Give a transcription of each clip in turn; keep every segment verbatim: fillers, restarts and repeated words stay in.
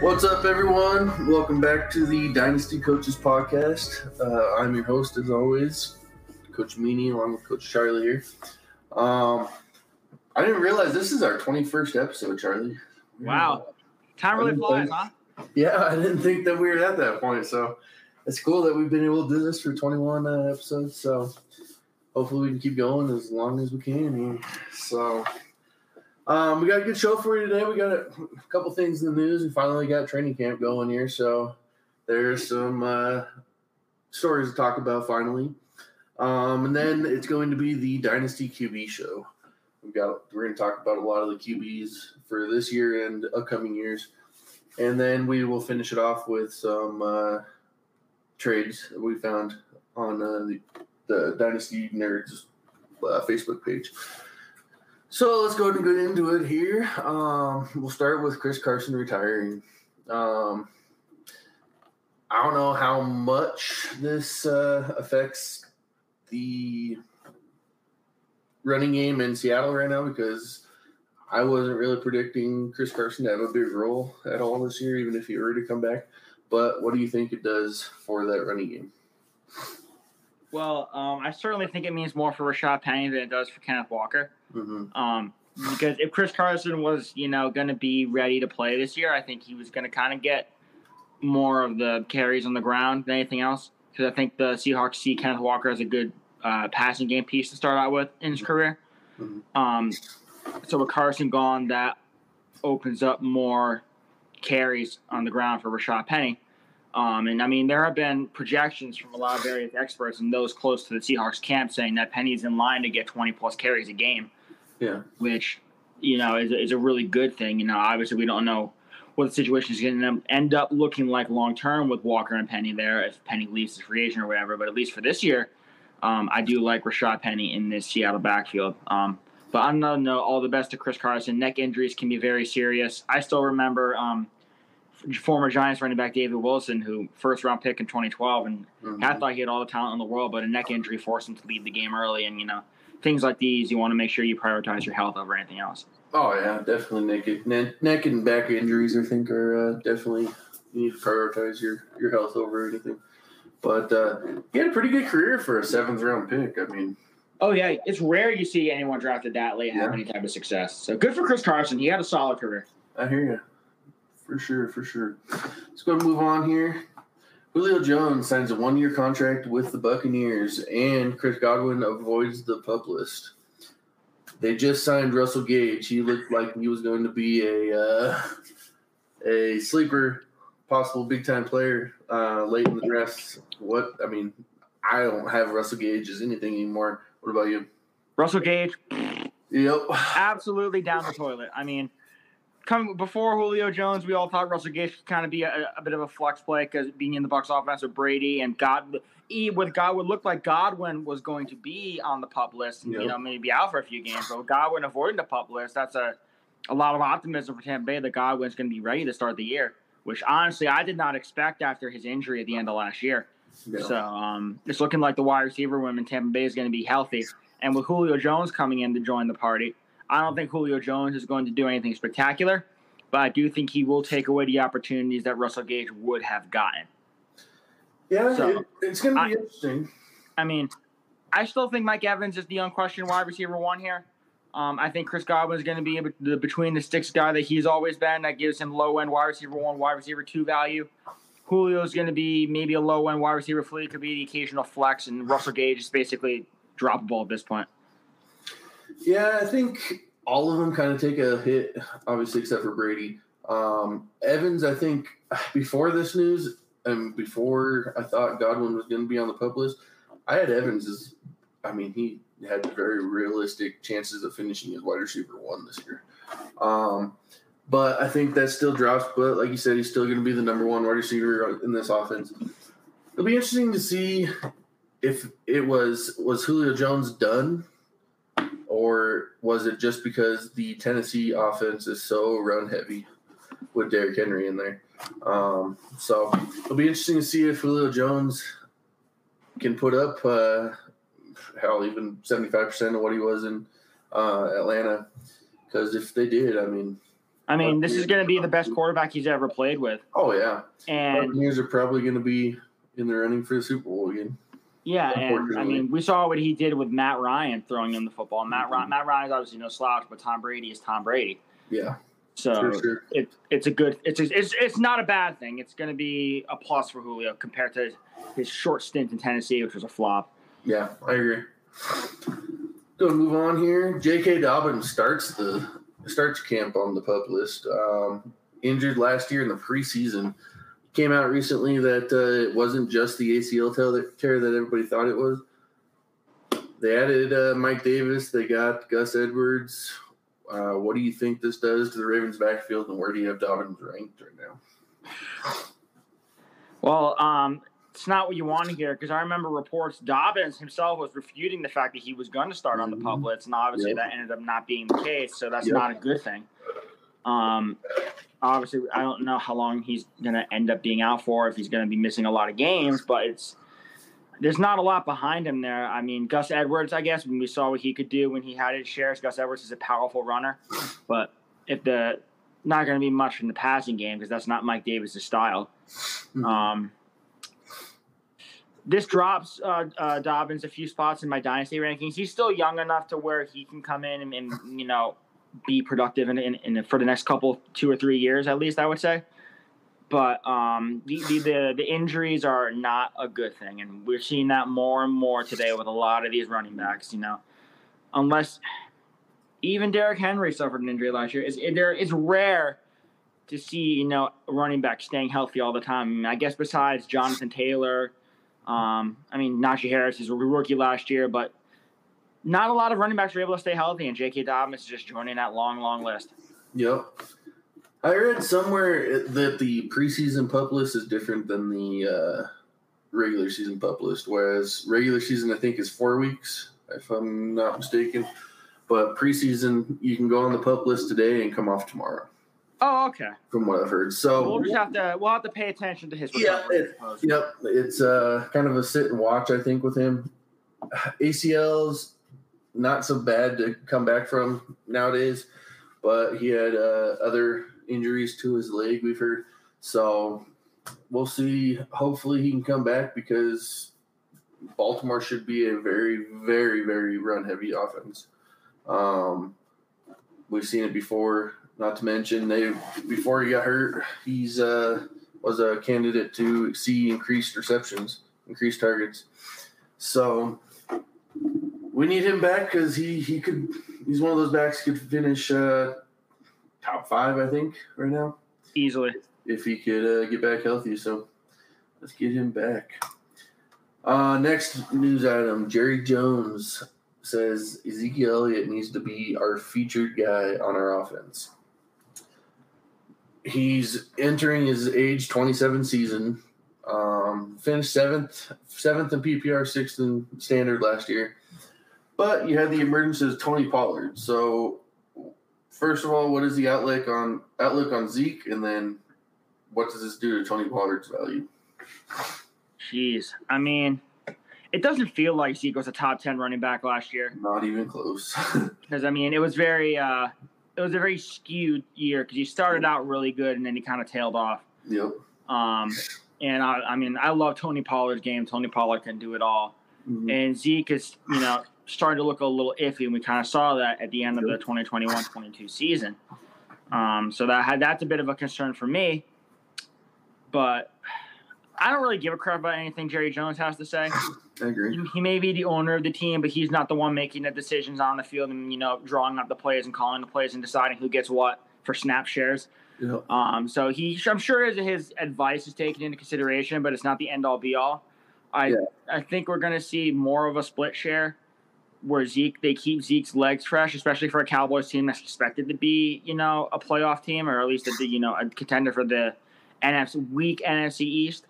What's up, everyone? Welcome back to the Dynasty Coaches Podcast. Uh, I'm your host, as always, Coach Meany, along with Coach Charlie here. Um... I didn't realize this is our twenty-first episode, Charlie. Wow. Time really flies, huh? Yeah, I didn't think that we were at that point. So it's cool that we've been able to do this for twenty-one uh, episodes. So hopefully we can keep going as long as we can. So um, we got a good show for you today. We got a couple things in the news. We finally got training camp going here. So there's some uh, stories to talk about finally. Um, and then it's going to be the Dynasty Q B show. We've got, we're going to talk about a lot of the Q Bs for this year and upcoming years. And then we will finish it off with some uh, trades that we found on uh, the, the Dynasty Nerds uh, Facebook page. So let's go ahead and get into it here. Um, we'll start with Chris Carson retiring. Um, I don't know how much this uh, affects the running game in Seattle right now, because I wasn't really predicting Chris Carson to have a big role at all this year, even if he were to come back. But what do you think it does for that running game? Well, um, I certainly think it means more for Rashad Penny than it does for Kenneth Walker. Mm-hmm. Um, because if Chris Carson was, you know, going to be ready to play this year, I think he was going to kind of get more of the carries on the ground than anything else. Because I think the Seahawks see Kenneth Walker as a good Uh, passing game piece to start out with in his career. Mm-hmm. Um, so with Carson gone, that opens up more carries on the ground for Rashad Penny. Um, and, I mean, there have been projections from a lot of various experts and those close to the Seahawks camp saying that Penny's in line to get twenty-plus carries a game. Yeah. Which, you know, is, is a really good thing. You know, obviously we don't know what the situation is going to end up looking like long-term with Walker and Penny there if Penny leaves the free agent or whatever. But at least for this year, Um, I do like Rashad Penny in this Seattle backfield. Um, but on another note, all the best to Chris Carson. Neck injuries can be very serious. I still remember um, former Giants running back David Wilson, who first-round pick in twenty twelve, and mm-hmm. I thought he had all the talent in the world, but a neck injury forced him to leave the game early. And, you know, things like these, you want to make sure you prioritize your health over anything else. Oh, yeah, definitely. Neck, neck and back injuries, I think, are uh, definitely – you need to prioritize your, your health over anything. But uh, he had a pretty good career for a seventh-round pick. I mean, oh yeah, it's rare you see anyone drafted that late yeah. have any type of success. So good for Chris Carson. He had a solid career. I hear you, for sure, for sure. Let's go and move on here. Julio Jones signs a one-year contract with the Buccaneers, and Chris Godwin avoids the PUP list. They just signed Russell Gage. He looked like he was going to be a uh, a sleeper. Possible big-time player uh, late in the draft. What I mean, I don't have Russell Gage as anything anymore. What about you? Russell Gage? Yep. Absolutely down the toilet. I mean, come before Julio Jones, we all thought Russell Gage could kind of be a, a bit of a flex play because being in the Bucs offense with Brady and God, with Godwin looked like Godwin was going to be on the PUP list and yep. you know maybe out for a few games. So Godwin avoiding the PUP list, that's a a lot of optimism for Tampa Bay that Godwin's going to be ready to start the year, which honestly I did not expect after his injury at the end of last year. Yeah. So um, it's looking like the wide receiver room in Tampa Bay is going to be healthy. And with Julio Jones coming in to join the party, I don't think Julio Jones is going to do anything spectacular, but I do think he will take away the opportunities that Russell Gage would have gotten. Yeah, so, it, it's going to be I, interesting. I mean, I still think Mike Evans is the unquestioned wide receiver one here. Um, I think Chris Godwin is going to be the between-the-sticks guy that he's always been. That gives him low-end wide receiver one, wide receiver two value. Julio is going to be maybe a low-end wide receiver flea. Could be the occasional flex, and Russell Gage is basically droppable at this point. Yeah, I think all of them kind of take a hit, obviously, except for Brady. Um, Evans, I think, before this news and before I thought Godwin was going to be on the PUP list, I had Evans as – I mean, he had very realistic chances of finishing as wide receiver one this year. Um, but I think that still drops. But like you said, he's still going to be the number one wide receiver in this offense. It'll be interesting to see if it was was Julio Jones done, or was it just because the Tennessee offense is so run heavy with Derrick Henry in there. Um, so it'll be interesting to see if Julio Jones can put up uh, hell, even seventy-five percent of what he was in uh, Atlanta. Because if they did, I mean, I mean, this is going to be the best quarterback he's ever played with. Oh yeah, and Buccaneers are probably going to be in the running for the Super Bowl again. Yeah, and I mean, we saw what he did with Matt Ryan throwing him the football. Matt mm-hmm. Ryan, Matt Ryan's obviously no slouch, but Tom Brady is Tom Brady. Yeah. So sure, sure. It, it's a good, it's, a, it's it's not a bad thing. It's going to be a plus for Julio compared to his, his short stint in Tennessee, which was a flop. Yeah, I agree. Going to move on here. J K. Dobbins starts the starts camp on the PUP list. Um, injured last year in the preseason. Came out recently that uh, it wasn't just the A C L tear that everybody thought it was. They added uh, Mike Davis. They got Gus Edwards. Uh, what do you think this does to the Ravens' backfield, and where do you have Dobbins ranked right now? Well, um, it's not what you want to hear, because I remember reports Dobbins himself was refuting the fact that he was going to start on the PUP list, and obviously yep. that ended up not being the case, so that's yep. not a good thing. Um, obviously, I don't know how long he's going to end up being out for, if he's going to be missing a lot of games, but it's there's not a lot behind him there. I mean, Gus Edwards, I guess, when we saw what he could do when he had his shares, Gus Edwards is a powerful runner, but if the not going to be much in the passing game, because that's not Mike Davis' style. Um, this drops uh, uh, Dobbins a few spots in my dynasty rankings. He's still young enough to where he can come in and, and you know, be productive in, in, in for the next couple, two or three years at least, I would say. But um, the, the the injuries are not a good thing, and we're seeing that more and more today with a lot of these running backs. You know, unless even Derrick Henry suffered an injury last year. It's, it's rare to see, you know, a running back staying healthy all the time. I mean, I guess besides Jonathan Taylor, um, I mean, Najee Harris is a rookie last year, but not a lot of running backs are able to stay healthy, and J K. Dobbins is just joining that long, long list. Yep. I read somewhere that the preseason PUP list is different than the uh, regular season PUP list, whereas regular season, I think, is four weeks, if I'm not mistaken. But preseason, you can go on the PUP list today and come off tomorrow. Oh, okay. From what I've heard. So we'll just have to we'll have to pay attention to his recovery. Yeah, it, yep. It's uh, kind of a sit and watch, I think, with him. A C L's not so bad to come back from nowadays, but he had uh, other – injuries to his leg, we've heard. So we'll see. Hopefully he can come back, because Baltimore should be a very, very, very run-heavy offense. Um, we've seen it before. Not to mention, they before he got hurt, he's uh, was a candidate to see increased receptions, increased targets. So we need him back, because he he could. He's one of those backs who could finish. Uh, Top five, I think, right now. Easily. If he could uh, get back healthy. So let's get him back. Uh, next news item. Jerry Jones says Ezekiel Elliott needs to be our featured guy on our offense. He's entering his age twenty-seven season. Um, finished seventh, seventh in P P R, sixth in standard last year. But you had the emergence of Tony Pollard. So first of all, what is the outlook on outlook on Zeke, and then what does this do to Tony Pollard's value? Jeez, I mean, it doesn't feel like Zeke was a top ten running back last year. Not even close. Because I mean, it was very, uh, it was a very skewed year, because he started out really good and then he kind of tailed off. Yep. Um, and I, I mean, I love Tony Pollard's game. Tony Pollard can do it all, mm-hmm. and Zeke is, you know, started to look a little iffy, and we kind of saw that at the end of the twenty twenty-one twenty-two season. Um, so that had, that's a bit of a concern for me. But I don't really give a crap about anything Jerry Jones has to say. I agree. He, he may be the owner of the team, but he's not the one making the decisions on the field and, you know, drawing up the plays and calling the plays and deciding who gets what for snap shares. Yeah. Um, so he, I'm sure his, his advice is taken into consideration, but it's not the end-all, be-all. I, yeah. I think we're going to see more of a split share where Zeke, they keep Zeke's legs fresh, especially for a Cowboys team that's expected to be, you know, a playoff team, or at least, a, you know, a contender for the N F C weak N F C East.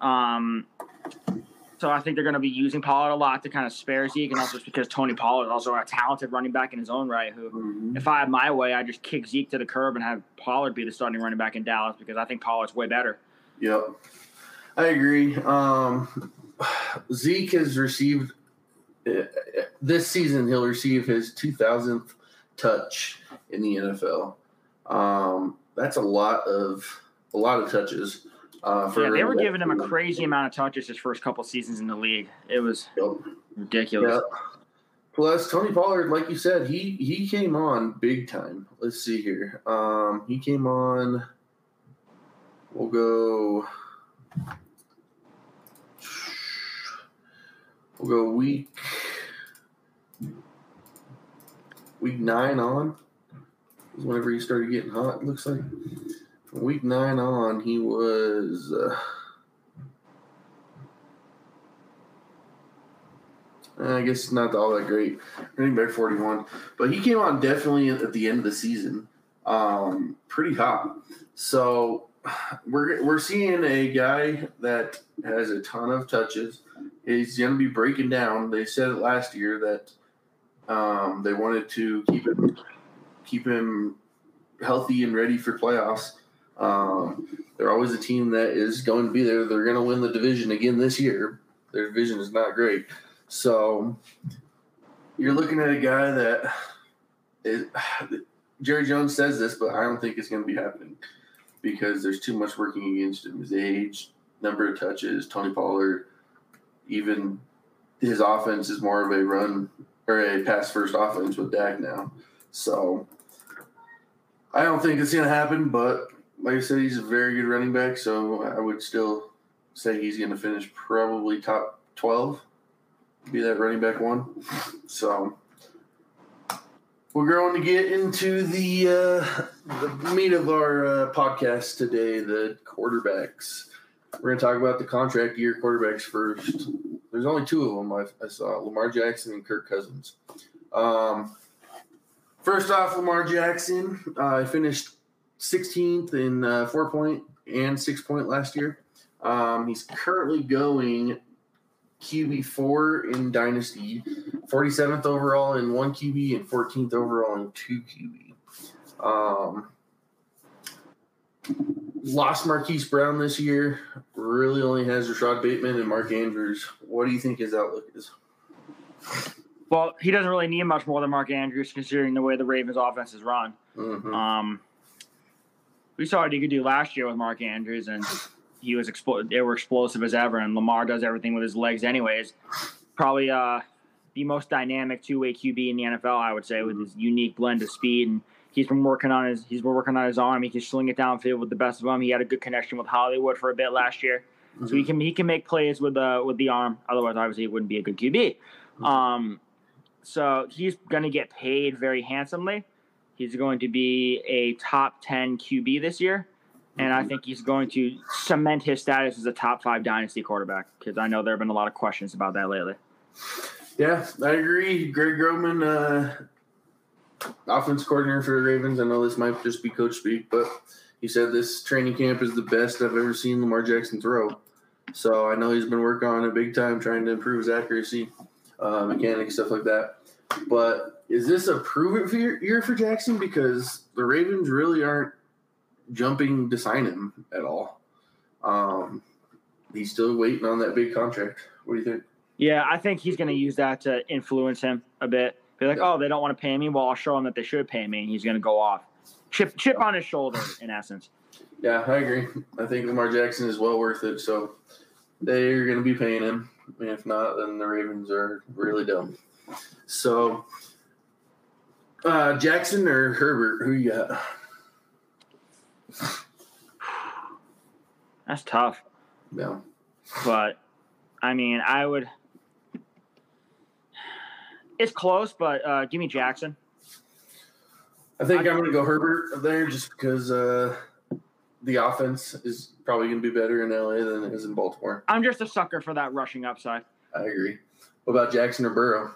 Um, so I think they're going to be using Pollard a lot to kind of spare Zeke, and also because Tony Pollard is also a talented running back in his own right, who, mm-hmm. if I had my way, I'd just kick Zeke to the curb and have Pollard be the starting running back in Dallas, because I think Pollard's way better. Yep. I agree. Um, Zeke has received – this season, he'll receive his two thousandth touch in the N F L. Um, that's a lot of a lot of touches. Uh, for yeah, they were giving him a crazy amount of touches his first couple seasons in the league. It was yep. ridiculous. Yeah. Plus, Tony Pollard, like you said, he he came on big time. Let's see here. Um, he came on. We'll go. We'll go week week nine on. Whenever he started getting hot, it looks like. From week nine on, he was uh, I guess not all that great. Running back forty-one. But he came on definitely at the end of the season. Um, pretty hot. So we're we're seeing a guy that has a ton of touches. He's going to be breaking down. They said it last year that um, they wanted to keep him keep him healthy and ready for playoffs. Um, they're always a team that is going to be there. They're going to win the division again this year. Their division is not great. So you're looking at a guy that is, Jerry Jones says this, but I don't think it's going to be happening because there's too much working against him. His age, number of touches, Tony Pollard. Even his offense is more of a run or a pass-first offense with Dak now. So I don't think it's going to happen, but like I said, he's a very good running back, so I would still say he's going to finish probably top twelve, be that running back one. So we're going to get into the, uh, the meat of our uh, podcast today, the quarterbacks. We're going to talk about the contract year quarterbacks first. There's only two of them I, I saw, Lamar Jackson and Kirk Cousins. Um, first off, Lamar Jackson uh, finished sixteenth in uh, four-point and six-point last year. Um, he's currently going Q B four in Dynasty, forty-seventh overall in one Q B, and fourteenth overall in two Q B. Um, lost Marquise Brown this year. Really only has Rashad Bateman and Mark Andrews. What do you think his outlook is? Well, he doesn't really need much more than Mark Andrews considering the way the Ravens' offense is run. Mm-hmm. Um, we saw what he could do last year with Mark Andrews, and he was expo- they were explosive as ever, and Lamar does everything with his legs anyways. Probably uh, the most dynamic two-way Q B in the N F L, I would say, with his unique blend of speed and He's been working on his he's been working on his arm. He can sling it downfield with the best of them. He had a good connection with Hollywood for a bit last year, mm-hmm. so he can he can make plays with the uh, with the arm. Otherwise, obviously, he wouldn't be a good Q B. Um, so he's going to get paid very handsomely. He's going to be a top ten Q B this year, and I think he's going to cement his status as a top five dynasty quarterback because I know there have been a lot of questions about that lately. Yeah, I agree. Greg Roman. Uh... Offense coordinator for the Ravens. I know this might just be coach speak, but he said this training camp is the best I've ever seen Lamar Jackson throw. So I know he's been working on it big time, trying to improve his accuracy, uh, mechanics, stuff like that. But is this a prove it year for Jackson? Because the Ravens really aren't jumping to sign him at all. Um, he's still waiting on that big contract. What do you think? Yeah, I think he's going to use that to influence him a bit. Be like, oh, they don't want to pay me? Well, I'll show them that they should pay me, and he's going to go off. Chip chip on his shoulder, in essence. Yeah, I agree. I think Lamar Jackson is well worth it, so they're going to be paying him. And if not, then the Ravens are really dumb. So, uh, Jackson or Herbert, who you got? That's tough. Yeah. But, I mean, I would – it's close, but uh, give me Jackson. I think I'm going to go Herbert there just because uh, the offense is probably going to be better in L A than it is in Baltimore. I'm just a sucker for that rushing upside. I agree. What about Jackson or Burrow?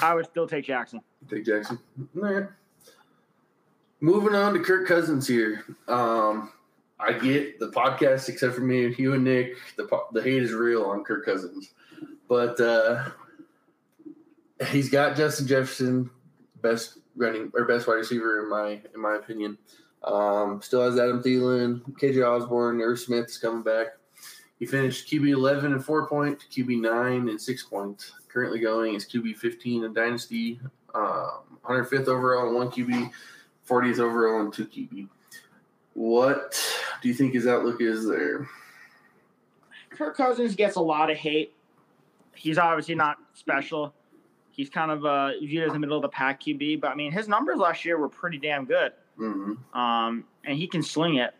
I would still take Jackson. Take Jackson. All right. Moving on to Kirk Cousins here. Um, I get the podcast, except for me and Hugh and Nick, the the hate is real on Kirk Cousins. But uh, he's got Justin Jefferson, best running or best wide receiver in my in my opinion. Um, still has Adam Thielen, K J Osborne, Irv Smith's coming back. He finished Q B eleven and four point, Q B nine and six point. Currently going is Q B fifteen in Dynasty, um, one hundred fifth overall in one Q B, fortieth overall in two Q B. What do you think his outlook is there? Kirk Cousins gets a lot of hate. He's obviously not special. He's kind of uh, viewed as the middle of the pack Q B, but I mean, his numbers last year were pretty damn good. Mm-hmm. Um, and he can sling it.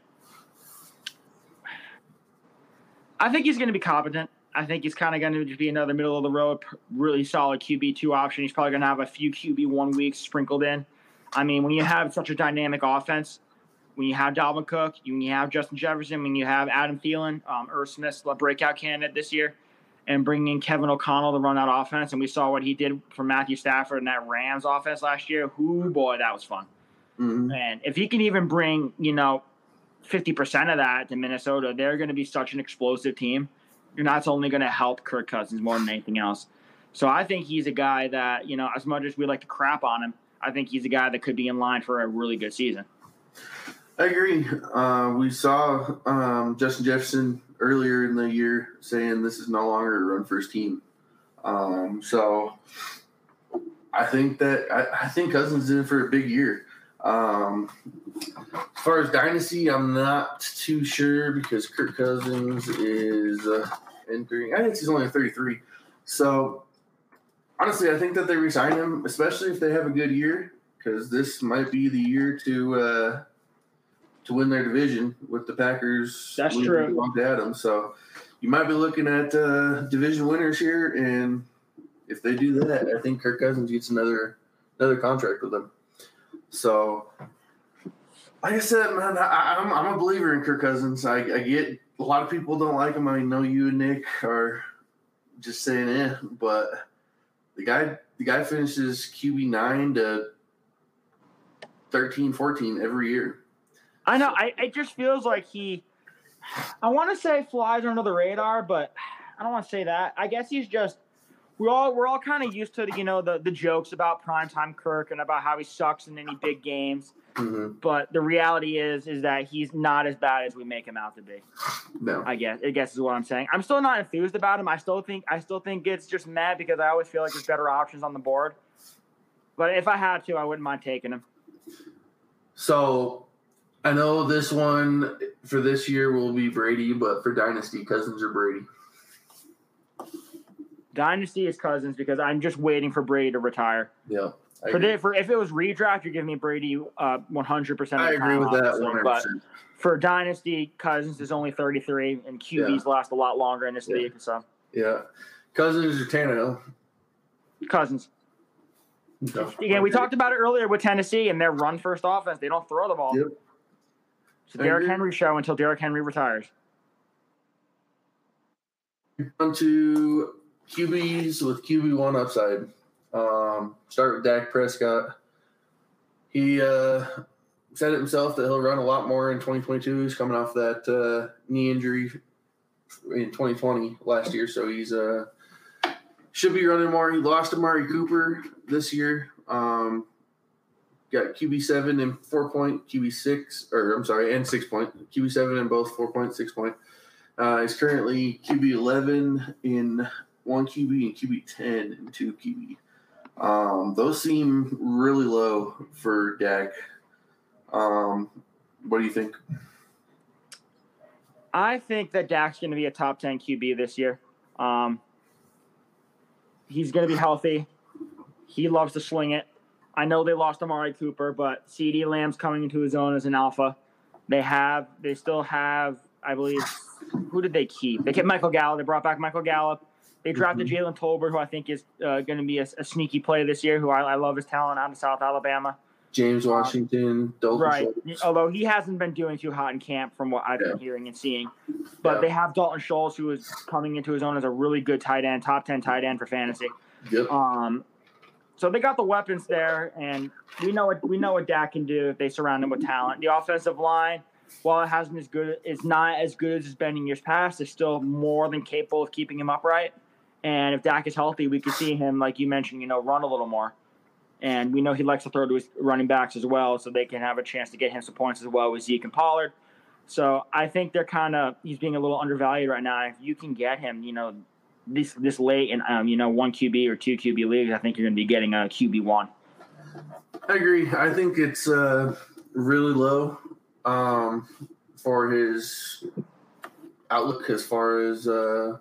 I think he's going to be competent. I think he's kind of going to be another middle of the road, really solid Q B two option. He's probably going to have a few Q B one weeks sprinkled in. I mean, when you have such a dynamic offense, when you have Dalvin Cook, when you have Justin Jefferson, when you have Adam Thielen, um, Irv Smith's breakout candidate this year, and bringing in Kevin O'Connell to run that offense, and we saw what he did for Matthew Stafford in that Rams offense last year. Whoo, boy, that was fun. Mm-hmm. And if he can even bring, you know, fifty percent of that to Minnesota, they're going to be such an explosive team. And that's only going to help Kirk Cousins more than anything else. So I think he's a guy that, you know, as much as we like to crap on him, I think he's a guy that could be in line for a really good season. I agree. Uh, we saw um, Justin Jefferson earlier in the year saying this is no longer a run-first team. Um, so I think that I, I think Cousins is in for a big year. Um, as far as Dynasty, I'm not too sure because Kirk Cousins is uh, entering. I think he's only thirty-three. So honestly, I think that they resign him, especially if they have a good year, because this might be the year to uh, to win their division with the Packers. That's true. Adam, so you might be looking at uh, division winners here, and if they do that, I think Kirk Cousins gets another another contract with them. So, like I said, man, I, I'm, I'm a believer in Kirk Cousins. I, I get a lot of people don't like him. I know you and Nick are just saying eh, but the guy the guy finishes Q B nine to thirteen, fourteen every year. I know. I, it just feels like he – I want to say flies under the radar, but I don't want to say that. I guess he's just – We're all we're all kind of used to the, you know the, the jokes about primetime Kirk and about how he sucks in any big games, mm-hmm. but the reality is is that he's not as bad as we make him out to be. No, I guess I guess is what I'm saying. I'm still not enthused about him. I still think I still think it's just mad because I always feel like there's better options on the board. But if I had to, I wouldn't mind taking him. So I know this one for this year will be Brady, but for Dynasty, Cousins or Brady. Dynasty is Cousins because I'm just waiting for Brady to retire. Yeah. For, the, for if it was redraft, you're giving me Brady uh, one hundred percent of the time. I agree with that one hundred percent. But for Dynasty, Cousins is only thirty-three, and Q Bs yeah. last a lot longer in this yeah. league. So. Yeah. Cousins or Tannehill? Cousins. No. Again, we talked about it earlier with Tennessee and their run-first offense. They don't throw the ball. Yep. It's the Derrick Henry show until Derrick Henry retires. On to... Q Bs with Q B one upside. Um, start with Dak Prescott. He uh, said it himself that he'll run a lot more in twenty twenty-two. He's coming off that uh, knee injury in twenty twenty last year, so he's uh, should be running more. He lost Amari Cooper this year. Um, got Q B seven and four-point, Q B six – or I'm sorry, and six-point. Q B seven and both four-point, six-point. Uh, he's currently Q B eleven in – one Q B and Q B ten and two Q B. Um, those seem really low for Dak. Um, what do you think? I think that Dak's going to be a top ten Q B this year. Um, he's going to be healthy. He loves to sling it. I know they lost Amari Cooper, but CeeDee Lamb's coming into his own as an alpha. They have, they still have, I believe, who did they keep? They kept Michael Gallup. They brought back Michael Gallup. They drafted mm-hmm. Jalen Tolbert, who I think is uh, going to be a, a sneaky play this year, who I, I love his talent out of South Alabama. James Washington, um, Dalton right. Schultz. Although he hasn't been doing too hot in camp from what I've yeah. been hearing and seeing. But yeah. they have Dalton Schultz, who is coming into his own as a really good tight end, top ten tight end for fantasy. Yep. Um, So they got the weapons there, and we know what we know what Dak can do if they surround him with talent. The offensive line, while it hasn't as good, it's not as good as it's been in years past. It's still more than capable of keeping him upright. And if Dak is healthy, we could see him, like you mentioned, you know, run a little more. And we know he likes to throw to his running backs as well, so they can have a chance to get him some points as well with Zeke and Pollard. So I think they're kind of he's being a little undervalued right now. If you can get him, you know, this this late in um, you know, one Q B or two Q B leagues, I think you're going to be getting a Q B one. I agree. I think it's uh, really low um, for his outlook as far as uh,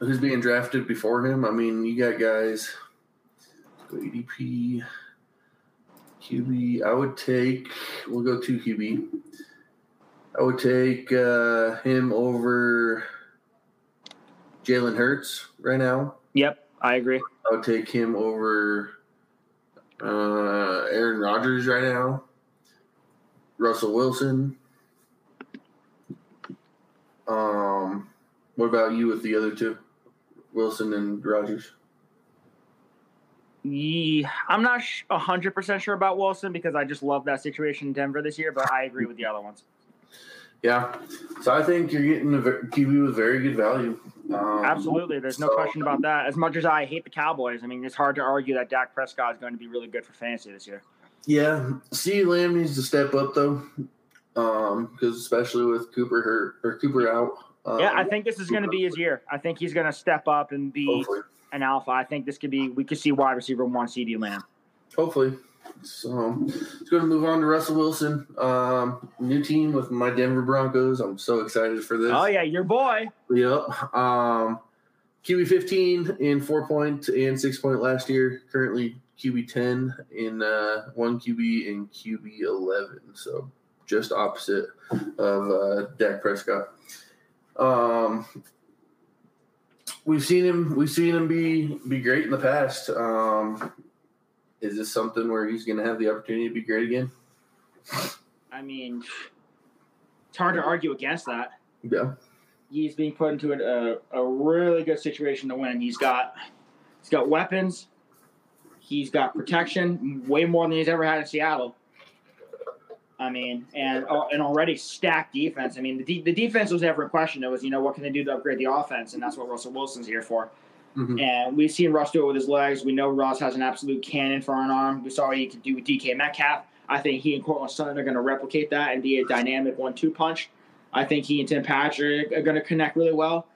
who's being drafted before him. I mean, you got guys. A D P, Q B, I would take – we'll go to Q B. I would take uh, him over Jalen Hurts right now. Yep, I agree. I would take him over uh, Aaron Rodgers right now, Russell Wilson. Um, what about you with the other two, Wilson and Rodgers? Yeah, I'm not one hundred percent sure about Wilson because I just love that situation in Denver this year, but I agree with the other ones. Yeah. So I think you're getting a Q B with very good value. Um, Absolutely. There's no so, question about that. As much as I hate the Cowboys, I mean, it's hard to argue that Dak Prescott is going to be really good for fantasy this year. Yeah. CeeDee Lamb needs to step up, though, because um, especially with Cooper hurt or Cooper out. Um, yeah, I think this is going to be his year. I think he's going to step up and be hopefully. An alpha. I think this could be – we could see wide receiver one, CeeDee Lamb. Hopefully. So, let's go to move on to Russell Wilson. Um, new team with my Denver Broncos. I'm so excited for this. Oh, yeah, your boy. Yep. Um, Q B fifteen in four-point and six-point last year. Currently Q B ten in uh, one Q B and Q B eleven. So, just opposite of uh, Dak Prescott. Um, we've seen him. We've seen him be be great in the past. Um, is this something where he's going to have the opportunity to be great again? I mean, it's hard to argue against that. Yeah, he's being put into a a really good situation to win. He's got he's got weapons. He's got protection, way more than he's ever had in Seattle. I mean, and an already stacked defense. I mean, the de- the defense was never in question. It was, you know, what can they do to upgrade the offense? And that's what Russell Wilson's here for. Mm-hmm. And we've seen Russ do it with his legs. We know Russ has an absolute cannon for an arm. We saw what he could do with D K Metcalf. I think he and Courtland Sutton are going to replicate that and be a dynamic one two punch. I think he and Tim Patrick are going to connect really well.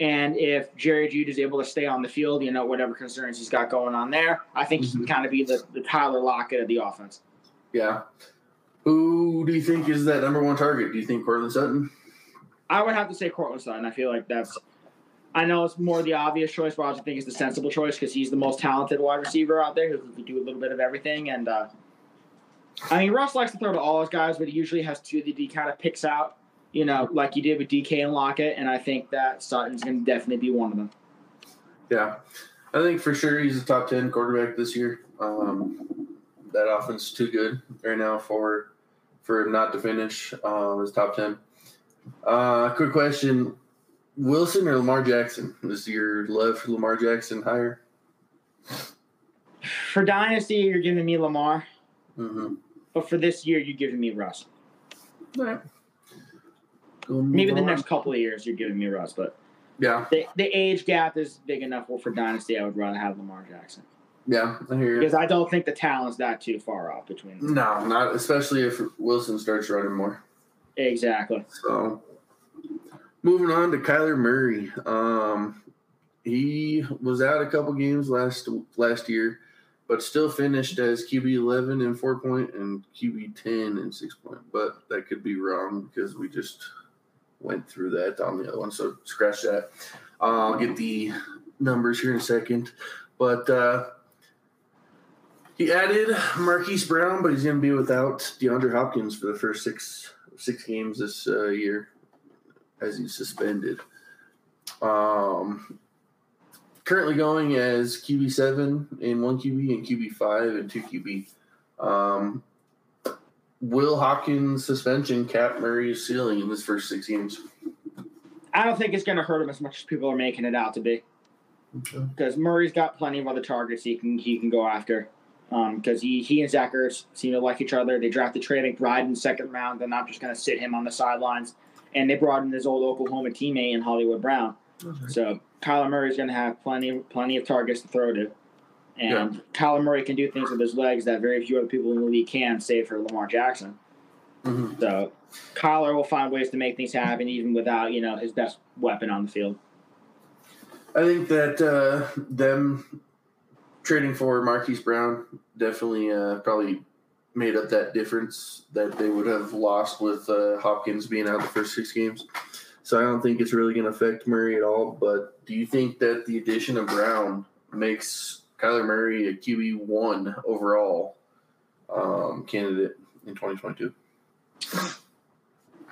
And if Jerry Judy is able to stay on the field, you know, whatever concerns he's got going on there, I think mm-hmm. he can kind of be the, the Tyler Lockett of the offense. Yeah. Who do you think is that number one target? Do you think Courtland Sutton? I would have to say Courtland Sutton. I feel like that's – I know it's more the obvious choice, but I also think it's the sensible choice because he's the most talented wide receiver out there who can do a little bit of everything. And, uh, I mean, Russ likes to throw to all his guys, but he usually has two that he kind of picks out, you know, like you did with D K and Lockett, and I think that Sutton's going to definitely be one of them. Yeah. I think for sure he's a top ten quarterback this year. Um, that offense is too good right now for – for not to finish uh, his top ten. Uh, quick question, Wilson or Lamar Jackson? Is your love for Lamar Jackson higher? For Dynasty, you're giving me Lamar. Mm-hmm. But for this year, you're giving me Russ. All right. Maybe the next couple of years, you're giving me Russ. But yeah, the, the age gap is big enough. Well, for Dynasty, I would rather have Lamar Jackson. Yeah, I hear you. Because I don't think the talent's that too far off between them. No, not especially if Wilson starts running more. Exactly. So, moving on to Kyler Murray. Um, he was out a couple games last last year, but still finished as Q B eleven in four-point and Q B ten in six-point. But that could be wrong because we just went through that on the other one, so scratch that. Uh, I'll get the numbers here in a second. But uh, – he added Marquise Brown, but he's going to be without DeAndre Hopkins for the first six six games this uh, year as he's suspended. Um, currently going as Q B seven in one Q B and Q B five and two Q B. Um, will Hopkins' suspension cap Murray's ceiling in his first six games? I don't think it's going to hurt him as much as people are making it out to be. Because okay. Murray's got plenty of other targets he can he can go after. Because um, he, he and Zach Ertz seem to like each other. They drafted Trey McBride in the second round. They're not just going to sit him on the sidelines. And they brought in his old Oklahoma teammate in Hollywood Brown. Okay. So Kyler Murray's going to have plenty plenty of targets to throw to. And yeah. Kyler Murray can do things with his legs that very few other people in the league can, save for Lamar Jackson. Mm-hmm. So Kyler will find ways to make things happen even without, you know, his best weapon on the field. I think that uh, them trading for Marquise Brown definitely uh, probably made up that difference that they would have lost with uh, Hopkins being out the first six games. So I don't think it's really going to affect Murray at all. But do you think that the addition of Brown makes Kyler Murray a Q B one overall um, candidate in twenty twenty-two?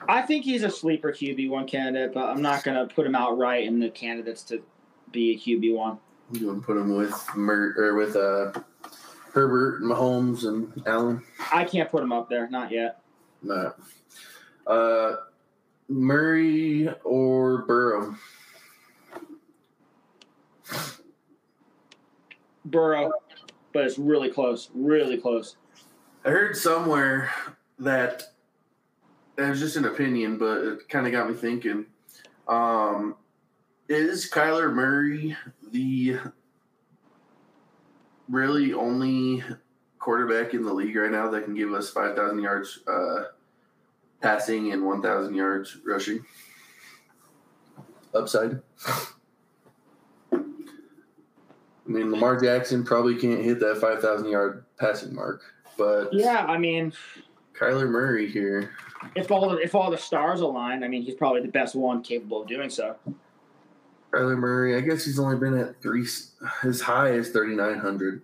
I think he's a sleeper Q B one candidate, but I'm not going to put him outright in the candidates to be a Q B one. You want to put him with Mer- or with uh, Herbert, Mahomes, and Allen? I can't put him up there. Not yet. No. Uh, Murray or Burrow? Burrow, but it's really close. Really close. I heard somewhere that it was just an opinion, but it kind of got me thinking. Um, is Kyler Murray the really only quarterback in the league right now that can give us five thousand yards uh, passing and one thousand yards rushing? Upside. I mean, Lamar Jackson probably can't hit that five thousand yard passing mark, but yeah, I mean, Kyler Murray here. If all the, if all the stars align, I mean, he's probably the best one capable of doing so. Kyler Murray, I guess he's only been at three, as high as thirty-nine hundred.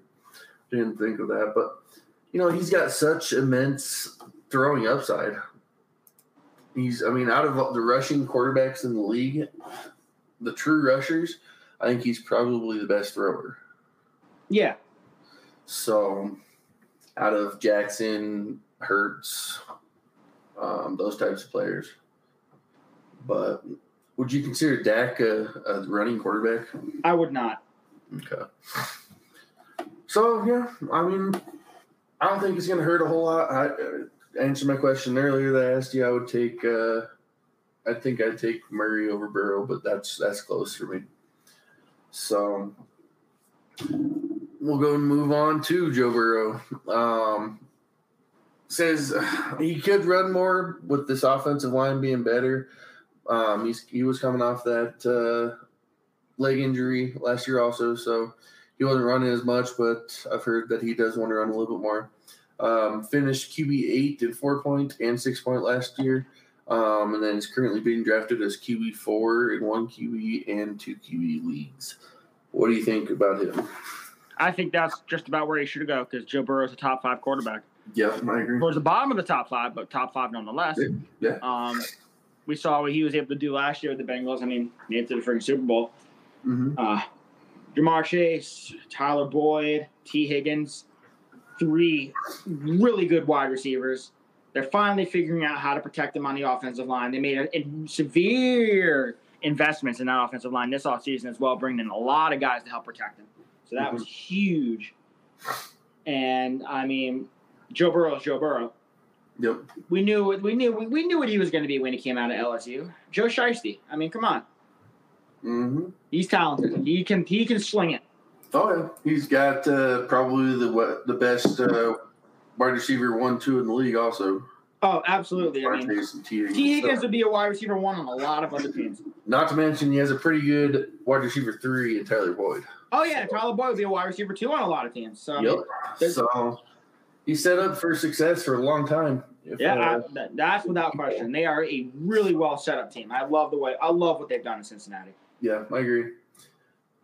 Didn't think of that, but you know, he's got such immense throwing upside. He's, I mean, out of the rushing quarterbacks in the league, the true rushers, I think he's probably the best thrower. Yeah. So, out of Jackson, Hurts, um, those types of players. But would you consider Dak a, a running quarterback? I would not. Okay. So, yeah, I mean, I don't think it's going to hurt a whole lot. I uh, answered my question earlier that I asked you I would take uh, – I think I'd take Murray over Burrow, but that's that's close for me. So we'll go and move on to Joe Burrow. Um, says he could run more with this offensive line being better. Um, he's, he was coming off that uh, leg injury last year also, so he wasn't running as much, but I've heard that he does want to run a little bit more. Um, finished Q B eight at four-point and six-point last year, um, and then is currently being drafted as Q B four in one Q B and two Q B leagues. What do you think about him? I think that's just about where he should go because Joe Burrow is a top five quarterback. Yeah, I agree. Towards the bottom of the top five, but top five nonetheless. Yeah. Um, we saw what he was able to do last year with the Bengals. I mean, made it to the freaking Super Bowl. Mm-hmm. Uh, Jamar Chase, Tyler Boyd, T. Higgins, three really good wide receivers. They're finally figuring out how to protect them on the offensive line. They made a, a severe investments in that offensive line this offseason as well, bringing in a lot of guys to help protect them. So that mm-hmm. was huge. And, I mean, Joe Burrow is Joe Burrow. Yep. We knew what we knew. We knew what he was going to be when he came out of L S U. Joe Shiesty. I mean, come on. Mm-hmm. He's talented. He can he can sling it. Oh yeah, he's got uh, probably the the best uh, wide receiver one two in the league also. Oh, absolutely. I mean, T Higgins would be a wide receiver one on a lot of other teams. Not to mention he has a pretty good wide receiver three in Tyler Boyd. Oh yeah, so. Tyler Boyd would be a wide receiver two on a lot of teams. So. Yep. I mean, so. He's set up for success for a long time. If, yeah, uh, I, that's without question. They are a really well set up team. I love the way I love what they've done in Cincinnati. Yeah, I agree.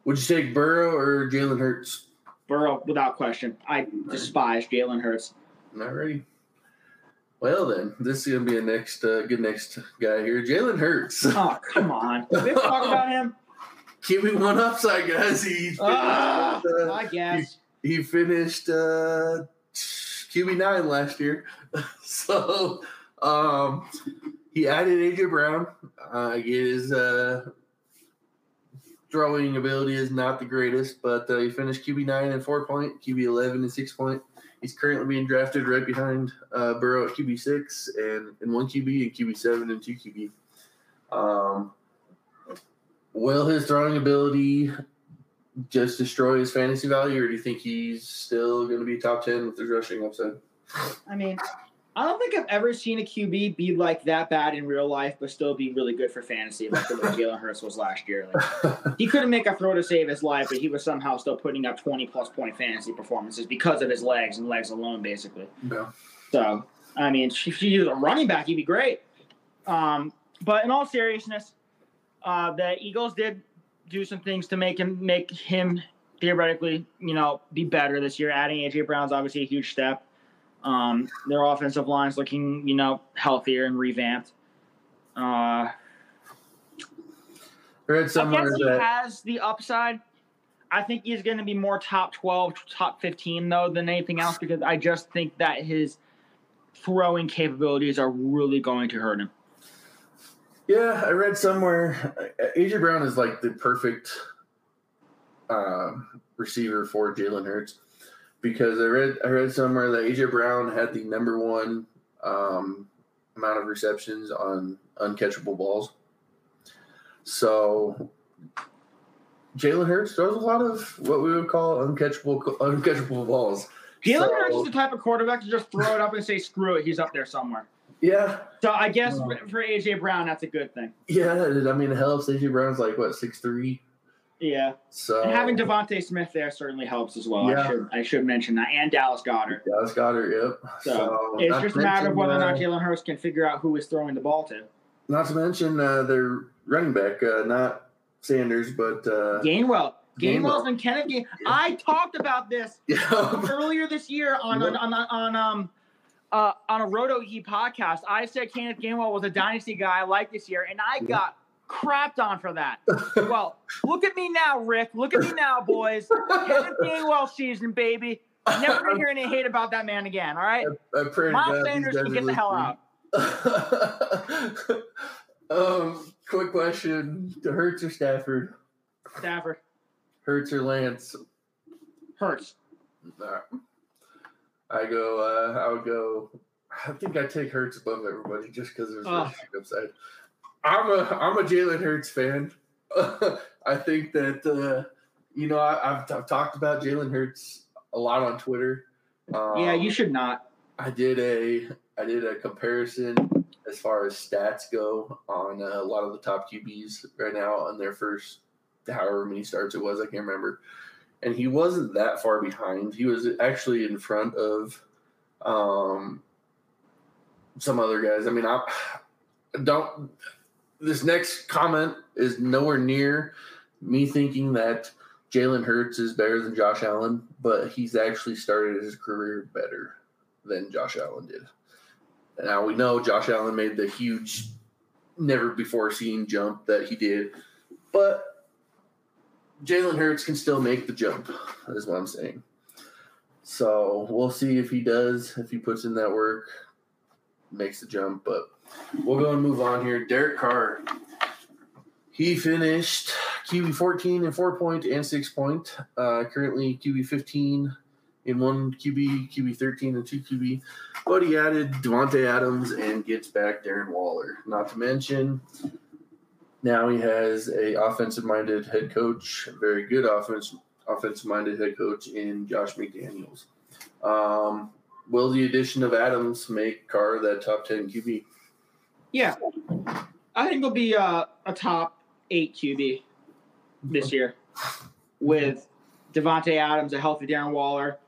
Would you take Burrow or Jalen Hurts? Burrow, without question. I despise Jalen Hurts. Not ready. Well, then this is gonna be a next uh, good next guy here, Jalen Hurts. Oh come on, we have to talk about him. Give me one upside, guys. He uh, finished, uh, I guess he, he finished. Uh, Q B nine last year. So um, he added A J Brown. Uh, his uh, throwing ability is not the greatest, but uh, he finished Q B nine and four-point, Q B eleven and six-point. He's currently being drafted right behind uh, Burrow at Q B six and, and one Q B and Q B seven and two Q B. Um, will his throwing ability just destroy his fantasy value, or do you think he's still going to be top ten with his rushing upside? I mean, I don't think I've ever seen a Q B be like that bad in real life, but still be really good for fantasy, like the way Jalen Hurts was last year. Like, he couldn't make a throw to save his life, but he was somehow still putting up twenty plus point fantasy performances because of his legs and legs alone, basically. Yeah. So, I mean, if he was a running back, he'd be great. Um, but in all seriousness, uh, the Eagles did do some things to make him make him theoretically, you know, be better this year. Adding A J Brown's obviously a huge step. Um, their offensive line's looking, you know, healthier and revamped. Uh, Heard somewhere I guess he that. has the upside. I think he's going to be more top twelve, top fifteen, though, than anything else, because I just think that his throwing capabilities are really going to hurt him. Yeah, I read somewhere A J Brown is like the perfect um, receiver for Jalen Hurts. Because I read I read somewhere that A J Brown had the number one um, amount of receptions on uncatchable balls. So Jalen Hurts throws a lot of what we would call uncatchable uncatchable balls. Jalen so, Hurts is the type of quarterback to just throw it up and say, screw it, he's up there somewhere. Yeah. So I guess um, for A J Brown, that's a good thing. Yeah, I mean, it helps. A J Brown's like, what, six three? Yeah, so and having Devontae Smith there certainly helps as well. Yeah. I should I should mention that, and Dallas Goedert. Dallas Goedert, yep. So, so it's just a matter of whether or not Jalen Hurts can figure out who is throwing the ball to. Not to mention uh, their running back, uh, not Sanders, but uh, Gainwell. Gainwell's and Kenneth. Gain- yeah. I talked about this earlier this year on on on, on um. Uh, on a Roto-E podcast, I said Kenneth Gainwell was a dynasty guy I like this year, and I got crapped on for that. Well, look at me now, Rick. Look at me now, boys. Kenneth Gainwell season, baby. Never going to hear any hate about that man again, all right? I, I pray Miles God, Sanders can get the hell out. um, quick question. To Hurts or Stafford? Stafford. Hurts or Lance? Hurts. All right. I go. Uh, I would go. I think I take Hurts above everybody just because there's oh. rushing upside. I'm a I'm a Jalen Hurts fan. I think that uh, you know I, I've, I've talked about Jalen Hurts a lot on Twitter. Um, yeah, you should not. I did a I did a comparison as far as stats go on a lot of the top Q Bs right now on their first however many starts it was. I can't remember. And he wasn't that far behind. He was actually in front of um, some other guys. I mean, I don't. This next comment is nowhere near me thinking that Jalen Hurts is better than Josh Allen, but he's actually started his career better than Josh Allen did. Now we know Josh Allen made the huge, never-before-seen jump that he did, but Jalen Hurts can still make the jump, is what I'm saying. So we'll see if he does, if he puts in that work, makes the jump. But we'll go and move on here. Derek Carr, he finished Q B fourteen and four-point and six-point. Uh, currently Q B fifteen in one Q B, Q B thirteen and two Q B. But he added Devontae Adams and gets back Darren Waller. Not to mention – now he has a offensive-minded head coach, a very good offense, offensive-minded head coach in Josh McDaniels. Um, will the addition of Adams make Carr that top ten Q B? Yeah. I think he'll be uh, a top eight Q B this year with Devontae Adams, a healthy Darren Waller,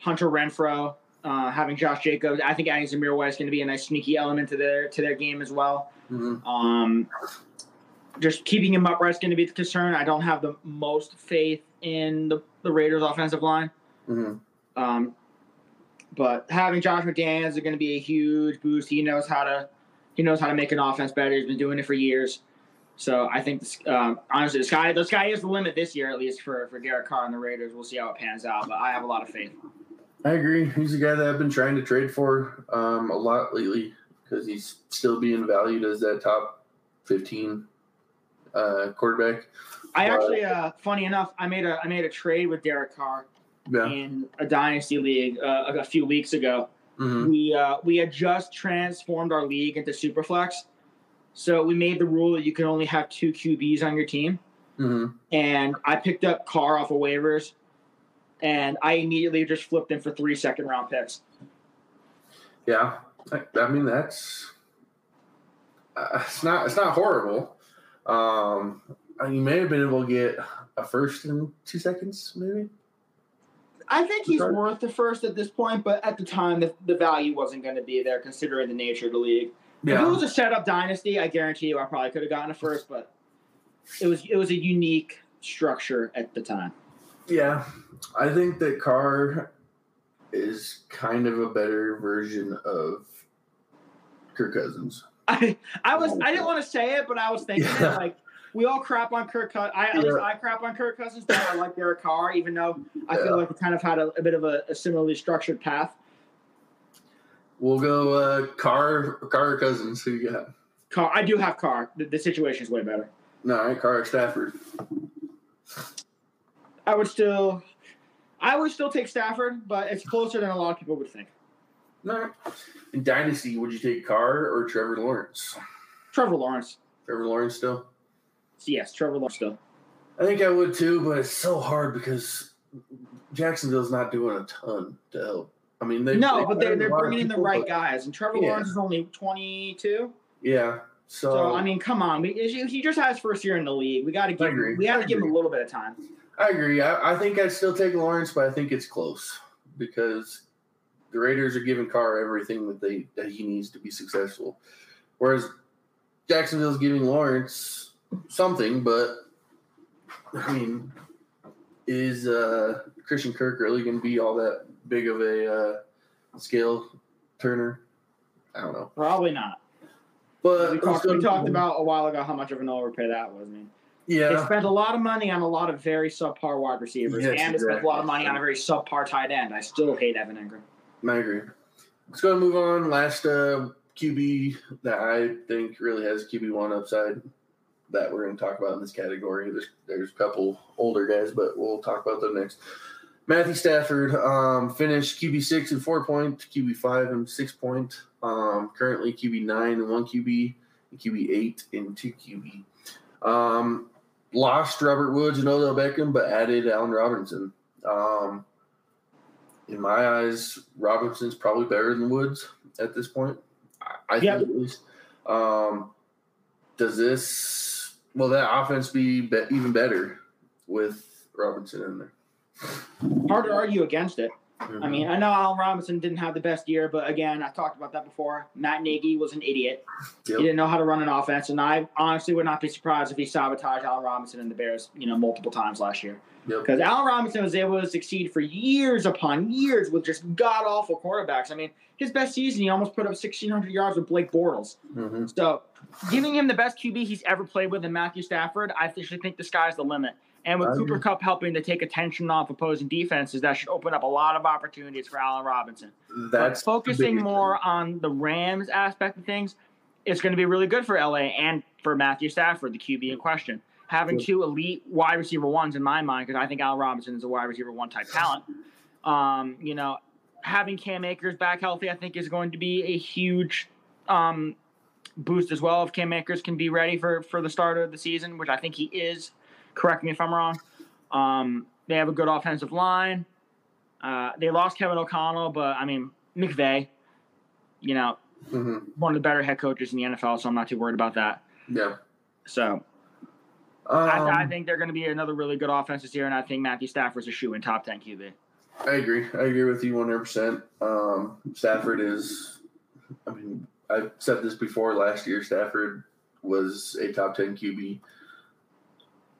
Hunter Renfrow, uh, having Josh Jacobs. I think adding Zamir White is going to be a nice sneaky element to their to their game as well. Mm-hmm. Um Just keeping him upright is going to be the concern. I don't have the most faith in the, the Raiders' offensive line. Mm-hmm. Um, but having Josh McDaniels is going to be a huge boost. He knows how to he knows how to make an offense better. He's been doing it for years. So I think, this, um, honestly, the sky, the sky is the limit this year, at least for, for Derek Carr and the Raiders. We'll see how it pans out. But I have a lot of faith. I agree. He's a guy that I've been trying to trade for um, a lot lately because he's still being valued as that top fifteen uh, quarterback. I but, actually, uh, funny enough, I made a I made a trade with Derek Carr yeah. in a dynasty league uh, a few weeks ago. Mm-hmm. We uh, we had just transformed our league into Superflex, so we made the rule that you can only have two Q Bs on your team. Mm-hmm. And I picked up Carr off of waivers, and I immediately just flipped him for three second round picks. Yeah, I, I mean that's uh, it's not it's not horrible. Um, you may have been able to get a first in two seconds, maybe. I think he's worth the first at this point, but at the time, the, the value wasn't going to be there considering the nature of the league. Yeah. If it was a setup dynasty, I guarantee you I probably could have gotten a first, but it was it was a unique structure at the time. Yeah, I think that Carr is kind of a better version of Kirk Cousins. I, I was I didn't want to say it, but I was thinking yeah. it, like. We all crap on Kirk Cousins. I, at yeah. least I crap on Kirk Cousins, but I like Derek Carr, even though I yeah. feel like we kind of had a, a bit of a, a similarly structured path. We'll go uh, Carr, Carr or Cousins. Who you got? Carr. I do have Carr. The, the situation is way better. No, I ain't Carr or Stafford. I would still – I would still take Stafford, but it's closer than a lot of people would think. All right. In Dynasty, would you take Carr or Trevor Lawrence? Trevor Lawrence. Trevor Lawrence still? Yes, Trevor Lawrence still. I think I would too, but it's so hard because Jacksonville's not doing a ton to help. I mean, they no, they but they're, they're bringing in the right but, guys, and Trevor yeah. Lawrence is only twenty-two. Yeah, so, so I mean, come on, we, he just had his first year in the league. We got to give him, we got to give him a little bit of time. I agree. I, I think I'd still take Lawrence, but I think it's close because the Raiders are giving Carr everything that they that he needs to be successful, whereas Jacksonville's giving Lawrence something, but I mean, is uh, Christian Kirk really going to be all that big of a uh, scale turner? I don't know. Probably not. But we talked, we talked about a while ago how much of an overpay that was. I mean, yeah, they spent a lot of money on a lot of very subpar wide receivers, yes, and exactly. they spent a lot of money on a very subpar tight end. I still hate Evan Ingram. I agree. Let's go and move on. Last uh, Q B that I think really has Q B one upside that we're going to talk about in this category. There's, there's a couple older guys, but we'll talk about them next. Matthew Stafford um, finished Q B six and four-point, Q B five and six-point, um, currently Q B nine and one Q B, and Q B eight and two Q B. Um, lost Robert Woods and Odell Beckham, but added Allen Robinson. Um, in my eyes, Robinson's probably better than Woods at this point. I, I yeah. think at least. Um, does this... Will that offense be, be even better with Robinson in there? Hard to argue against it. Mm-hmm. I mean, I know Allen Robinson didn't have the best year, but again, I talked about that before. Matt Nagy was an idiot. Yep. He didn't know how to run an offense, and I honestly would not be surprised if he sabotaged Allen Robinson and the Bears, you know, multiple times last year. Because yep. Allen Robinson was able to succeed for years upon years with just god-awful quarterbacks. I mean, his best season, he almost put up sixteen hundred yards with Blake Bortles. Mm-hmm. So giving him the best Q B he's ever played with in Matthew Stafford, I actually think the sky's the limit. And with I Cooper agree. Kupp helping to take attention off opposing defenses, that should open up a lot of opportunities for Allen Robinson. That's but focusing more thing. on the Rams aspect of things, it's going to be really good for L A and for Matthew Stafford, the Q B in question. Having two elite wide receiver ones in my mind, because I think Allen Robinson is a wide receiver one type talent. Um, you know, having Cam Akers back healthy, I think, is going to be a huge um, boost as well. If Cam Akers can be ready for for the start of the season, which I think he is. Correct me if I'm wrong. Um, they have a good offensive line. Uh, they lost Kevin O'Connell, but I mean McVay, you know, mm-hmm. one of the better head coaches in the N F L, so I'm not too worried about that. Yeah. So. Um, I, I think they're going to be another really good offense this year, and I think Matthew Stafford's a shoe-in top ten Q B. I agree. I agree with you one hundred percent. Um, Stafford is – I mean, I've said this before last year. Stafford was a top ten Q B,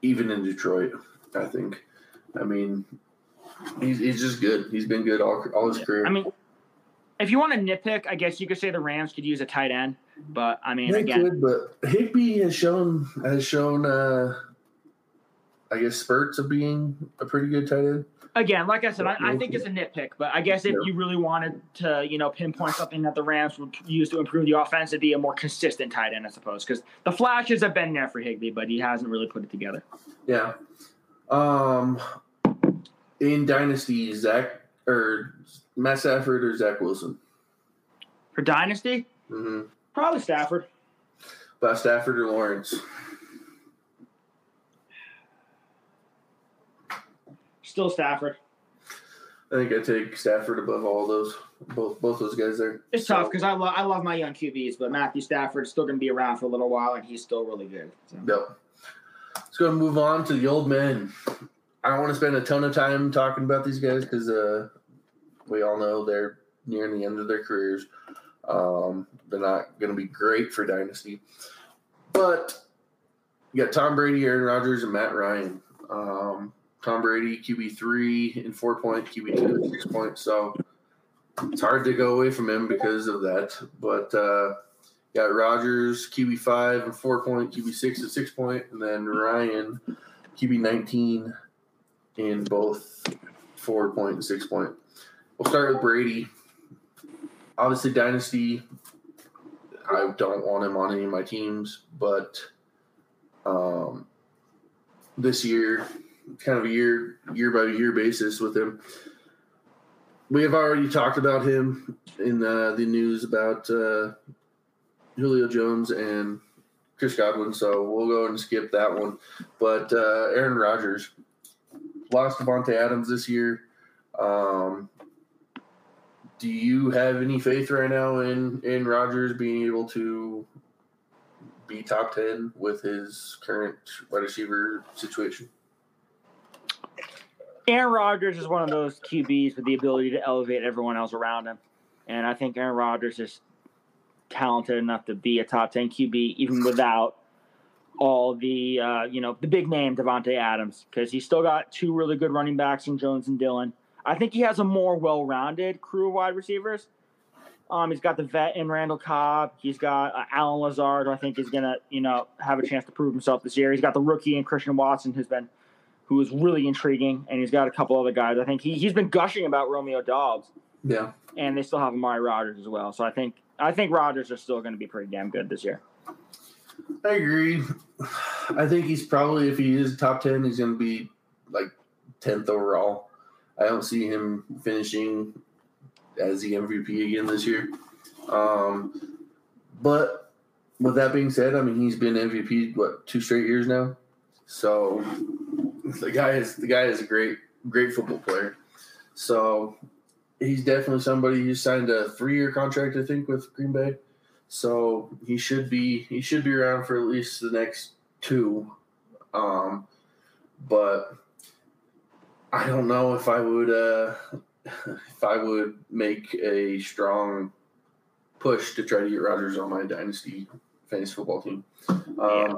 even in Detroit, I think. I mean, he's, he's just good. He's been good all, all his yeah. career. I mean, if you want to nitpick, I guess you could say the Rams could use a tight end. But I mean, they again, could, but Higby has shown has shown uh, I guess, spurts of being a pretty good tight end. Again, like I said, I, I think it's a nitpick, but I guess if yeah. you really wanted to, you know, pinpoint something that the Rams would use to improve the offense, it'd be a more consistent tight end, I suppose, because the flashes have been there for Higbee, but he hasn't really put it together. Yeah. Um, in Dynasty, Zach or Matt Stafford or Zach Wilson? For Dynasty? Mm-hmm. Probably Stafford. About Stafford or Lawrence? Still Stafford. I think I take Stafford above all those, both both those guys there. It's so tough because I love I love my young Q Bs, but Matthew Stafford's still going to be around for a little while, and he's still really good. So. Yep. Let's go and move on to the old men. I don't want to spend a ton of time talking about these guys because uh, we all know they're nearing the end of their careers. Um, they're not going to be great for Dynasty, but you got Tom Brady, Aaron Rodgers, and Matt Ryan. Um, Tom Brady, Q B three and four points, Q B two and six points. So it's hard to go away from him because of that. But uh, got Rodgers, Q B five and four point, Q B six and six point, and then Ryan, Q B nineteen and both four point and six point. We'll start with Brady. Obviously, Dynasty, I don't want him on any of my teams, but um, this year, kind of a year year by year basis with him. We have already talked about him in the, the news about uh, Julio Jones and Chris Godwin, so we'll go and skip that one. But uh, Aaron Rodgers lost Devontae Adams this year. Um, do you have any faith right now in, in Rodgers being able to be top ten with his current wide receiver situation? Aaron Rodgers is one of those Q Bs with the ability to elevate everyone else around him. And I think Aaron Rodgers is talented enough to be a top ten Q B even without all the, uh, you know, the big name Devontae Adams, because he's still got two really good running backs in Jones and Dillon. I think he has a more well-rounded crew of wide receivers. Um, he's got the vet in Randall Cobb. He's got uh, Alan Lazard, who I think is going to, you know, have a chance to prove himself this year. He's got the rookie in Christian Watson, who's been – who is really intriguing, and he's got a couple other guys. I think he, he's been gushing about Romeo Doubs. Yeah. And they still have Amari Rodgers as well. So I think I think Rodgers are still going to be pretty damn good this year. I agree. I think he's probably, if he is top ten, he's going to be like tenth overall. I don't see him finishing as the M V P again this year. Um, but with that being said, I mean, he's been M V P, what, two straight years now? So – The guy is the guy is a great great football player, so he's definitely somebody who signed a three year contract, I think, with Green Bay. So he should be he should be around for at least the next two, um, but I don't know if I would uh, if I would make a strong push to try to get Rodgers on my Dynasty fantasy football team. Um, yeah.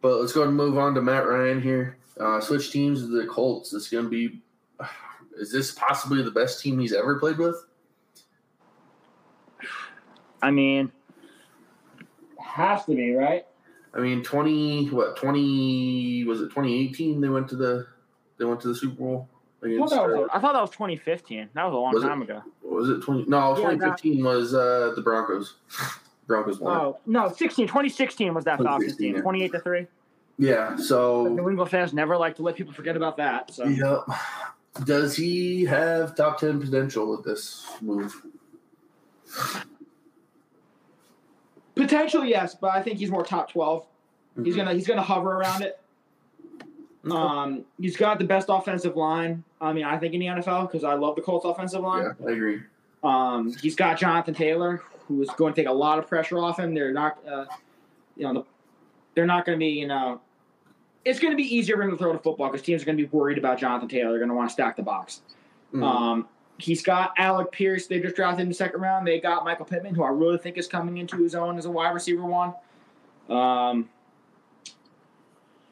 But let's go ahead and move on to Matt Ryan here. Uh, switch teams to the Colts. It's going to be – is this possibly the best team he's ever played with? I mean, it has to be, right? I mean, twenty – what, twenty – was it twenty eighteen they went to the they went to the Super Bowl? I thought that was, I thought that was twenty fifteen. That was a long was time it, ago. Was it twenty? No, yeah, twenty fifteen that, was uh, the Broncos. Broncos won. Oh, no, sixteen. twenty sixteen was that Falcons team, yeah. twenty-eight to three. Yeah, so – New England fans never like to let people forget about that. So. Yep. Does he have top ten potential with this move? Potential, yes, but I think he's more top twelve. Mm-hmm. He's gonna he's gonna hover around it. Mm-hmm. Um, he's got the best offensive line. I mean, I think in the N F L because I love the Colts offensive line. Yeah, I agree. Um, he's got Jonathan Taylor, who is going to take a lot of pressure off him. They're not, uh, you know, the, they're not going to be, you know, it's going to be easier for him to throw the football because teams are going to be worried about Jonathan Taylor. They're going to want to stack the box. Mm-hmm. Um, he's got Alec Pierce. They just drafted him in the second round. They got Michael Pittman, who I really think is coming into his own as a wide receiver one. Um,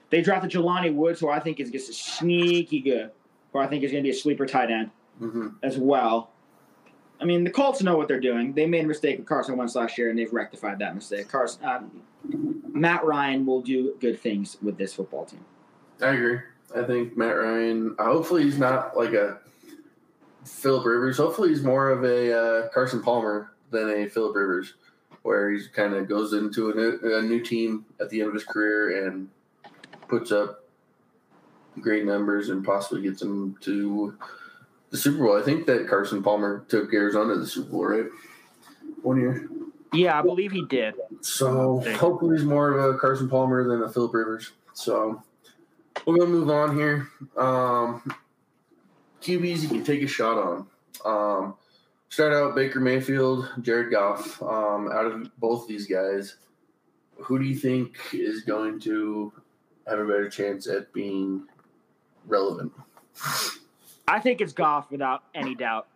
they drafted Jelani Woods, who I think is just a sneaky good, who I think is going to be a sleeper tight end mm-hmm. as well. I mean, the Colts know what they're doing. They made a mistake with Carson Wentz last year, and they've rectified that mistake. Carson, uh, Matt Ryan will do good things with this football team. I agree. I think Matt Ryan, hopefully he's not like a Philip Rivers. Hopefully he's more of a uh, Carson Palmer than a Philip Rivers, where he kind of goes into a new, a new team at the end of his career and puts up great numbers and possibly gets him to the Super Bowl. I think that Carson Palmer took Arizona to the Super Bowl, right? One year. Yeah, I believe he did. So hopefully he's more of a Carson Palmer than a Philip Rivers. So we're going to move on here. Um, Q Bs you can take a shot on. Um, start out Baker Mayfield, Jared Goff. Um, out of both these guys, who do you think is going to have a better chance at being relevant? I think it's Goff without any doubt.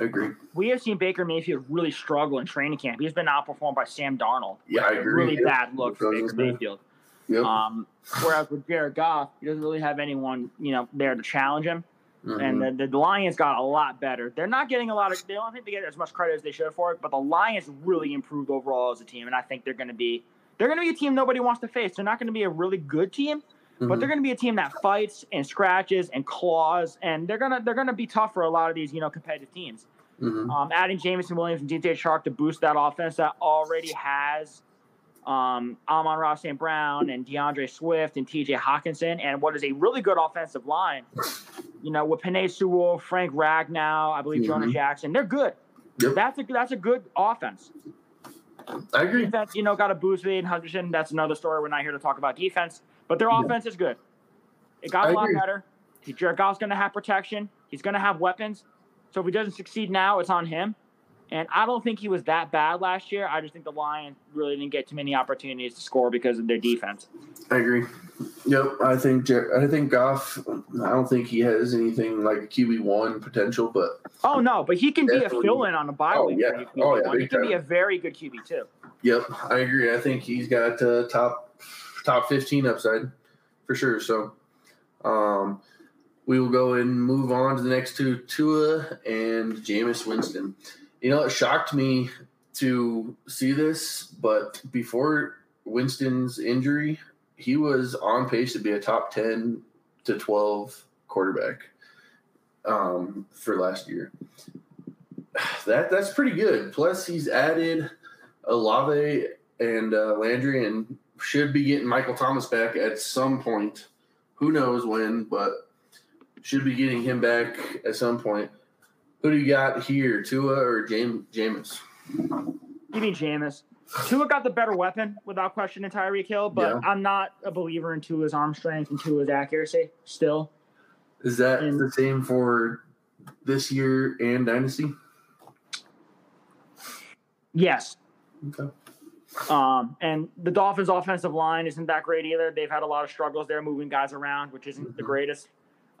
I agree. We have seen Baker Mayfield really struggle in training camp. He's been outperformed by Sam Darnold. Yeah, I agree. Really yep. bad look for Baker Mayfield. Yep. Um, whereas with Jared Goff, he doesn't really have anyone, you know, there to challenge him. Mm-hmm. And the, the Lions got a lot better. They're not getting a lot of – they don't think they get as much credit as they should for it, but the Lions really improved overall as a team, and I think they're going to be – they're going to be a team nobody wants to face. They're not going to be a really good team, but they're going to be a team that fights and scratches and claws, and they're gonna they're gonna be tough for a lot of these, you know, competitive teams. Mm-hmm. Um, adding Jameson Williams and D J Chark to boost that offense that already has um, Amon-Ra Saint Brown and DeAndre Swift and T J Hockenson, and what is a really good offensive line. You know, with Penei Sewell, Frank Ragnow, I believe mm-hmm. Jonah Jackson, they're good. Yep. That's a that's a good offense. I agree. Defense, you know, got a boost with Aiden Hutchinson. That's another story. We're not here to talk about defense. But their offense yeah. is good. It got I a lot agree. better. Jared Goff's going to have protection. He's going to have weapons. So if he doesn't succeed now, it's on him. And I don't think he was that bad last year. I just think the Lions really didn't get too many opportunities to score because of their defense. I agree. Yep, I think Jared, I think Goff, I don't think he has anything like Q B one potential. But Oh, no, but he can be a fill-in on a bye week. Oh, yeah. Oh, yeah, he can be a very good Q B two. Yep, I agree. I think he's got uh, top – top fifteen upside for sure. So um, we will go and move on to the next two, Tua and Jameis Winston. You know, it shocked me to see this, but before Winston's injury, he was on pace to be a top ten to twelve quarterback um, for last year. That That's pretty good. Plus, he's added Olave and uh, Landry and should be getting Michael Thomas back at some point. Who knows when, but should be getting him back at some point. Who do you got here, Tua or Jam- Jameis? Give me Jameis. Tua got the better weapon, without question, in Tyreek Hill, but yeah. I'm not a believer in Tua's arm strength and Tua's accuracy still. Is that and- the same for this year and Dynasty? Yes. Okay. Um, and the Dolphins' offensive line isn't that great either. They've had a lot of struggles there moving guys around, which isn't the greatest.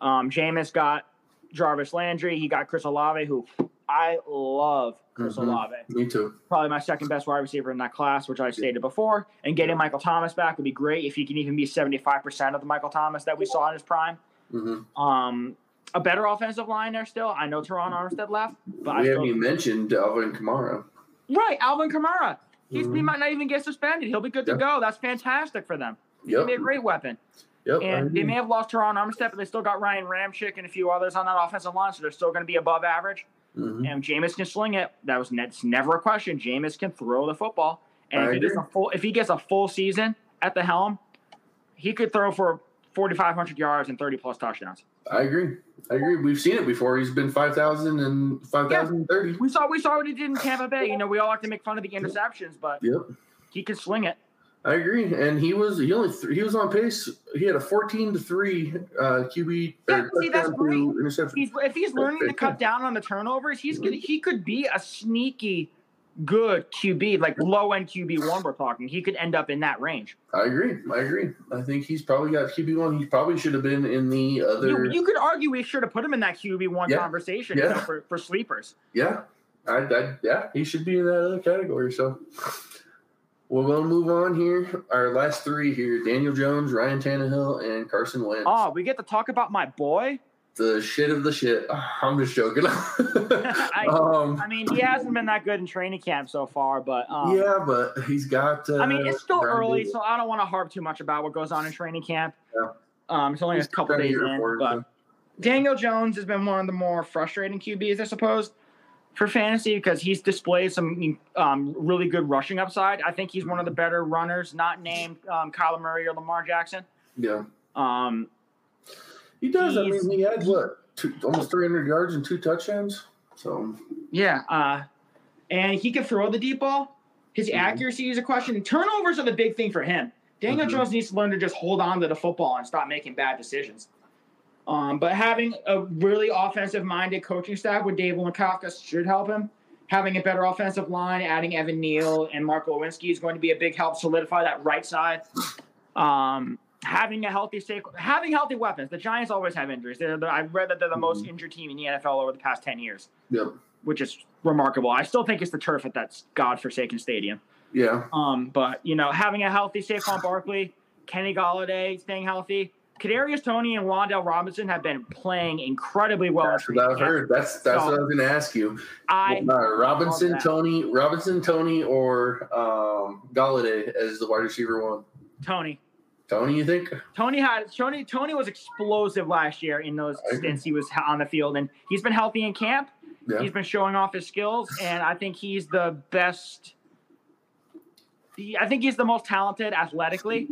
Um, Jameis got Jarvis Landry. He got Chris Olave, who I love Chris mm-hmm. Olave. Me too. Probably my second best wide receiver in that class, which I stated before. And getting Michael Thomas back would be great if he can even be seventy-five percent of the Michael Thomas that we saw in his prime. Mm-hmm. Um, a better offensive line there still. I know Teron Armstead left. But we I haven't even mentioned Alvin Kamara. Right, Alvin Kamara. He's, he might not even get suspended. He'll be good to yep. go. That's fantastic for them. He's yep. going to be a great weapon. Yep, and they may have lost Teron Armstead, but they still got Ryan Ramczyk and a few others on that offensive line, so they're still going to be above average. Mm-hmm. And Jameis can sling it. That was That's never a question. Jameis can throw the football. And if he, gets a full, if he gets a full season at the helm, he could throw for forty-five hundred yards and thirty-plus touchdowns. I agree. I agree. We've seen it before. He's been five thousand and five thousand thirty. Yeah. We saw we saw what he did in Tampa Bay. You know, we all like to make fun of the interceptions, but yep. he can sling it. I agree. And he was he only th- he was on pace. He had a fourteen to three uh, Q B yeah, see, that's great. Interception. He's, if he's learning that's to cut yeah. down on the turnovers, he's mm-hmm. gonna, he could be a sneaky good Q B, like low-end Q B one we're talking. He could end up in that range. I agree. I agree. I think he's probably got Q B one. He probably should have been in the other. You, you could argue we should have put him in that Q B one yeah. conversation yeah. You know, for, for sleepers. Yeah. I, I, yeah, he should be in that other category. So we're going to move on here. Our last three here, Daniel Jones, Ryan Tannehill, and Carson Wentz. Oh, we get to talk about my boy? The shit of the shit. I'm just joking. I, um, I mean, he hasn't been that good in training camp so far, but um, yeah, but he's got. Uh, I mean, it's still early, so I don't want to harp too much about what goes on in training camp. Yeah. Um, it's only He's a couple days in, forward, but so. Daniel Jones has been one of the more frustrating Q Bs, I suppose, for fantasy, because he's displayed some um, really good rushing upside. I think he's one of the better runners, not named um, Kyler Murray or Lamar Jackson. Yeah. Um, he does. I mean, he had, what, two, almost three hundred yards and two touchdowns? So. Yeah. Uh, and he can throw the deep ball. His mm-hmm. accuracy is a question. Turnovers are the big thing for him. Daniel mm-hmm. Jones needs to learn to just hold on to the football and stop making bad decisions. Um, but having a really offensive-minded coaching staff with Dable and Kafka should help him. Having a better offensive line, adding Evan Neal and Mark Lewinsky is going to be a big help, solidify that right side. Um, having a healthy safe, having healthy weapons. The Giants always have injuries. They're the, I've read that they're the mm-hmm. most injured team in the N F L over the past ten years, yep. which is remarkable. I still think it's the turf at that godforsaken stadium. Yeah. Um, but, you know, having a healthy Saquon Barkley, Kenny Golladay staying healthy. Kadarius Toney and Wan'Dale Robinson have been playing incredibly well. That's what I've heard. That's that's so, what I was going to ask you. I uh, Robinson, Toney, Robinson, Toney, or um, Golladay as the wide receiver one. Toney. Toney, you think? Toney had Toney. Toney was explosive last year in those stints he was on the field, and he's been healthy in camp. Yeah. He's been showing off his skills, and I think he's the best. I think he's the most talented athletically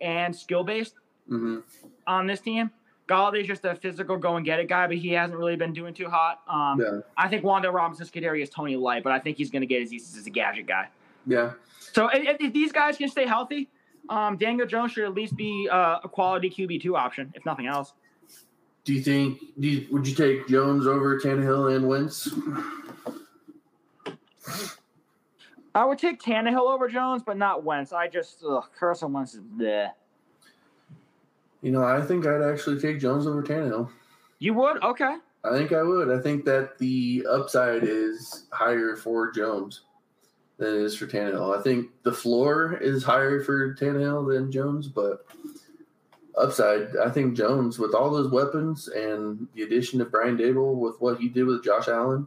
and skill-based mm-hmm. on this team. Galladay's just a physical go-and-get-it guy, but he hasn't really been doing too hot. Um, yeah. I think Wan'Dale Robinson's Kadarius is Toney light, but I think he's going to get his uses as a gadget guy. Yeah. So if, if these guys can stay healthy, um, Daniel Jones should at least be uh, a quality Q B two option, if nothing else. Do you think do you, – would you take Jones over Tannehill and Wentz? I would take Tannehill over Jones, but not Wentz. I just ugh, Carson Wentz is bleh. You know, I think I'd actually take Jones over Tannehill. You would? Okay. I think I would. I think that the upside is higher for Jones than it is for Tannehill. I think the floor is higher for Tannehill than Jones, but upside, I think Jones, with all those weapons and the addition of Brian Dable with what he did with Josh Allen,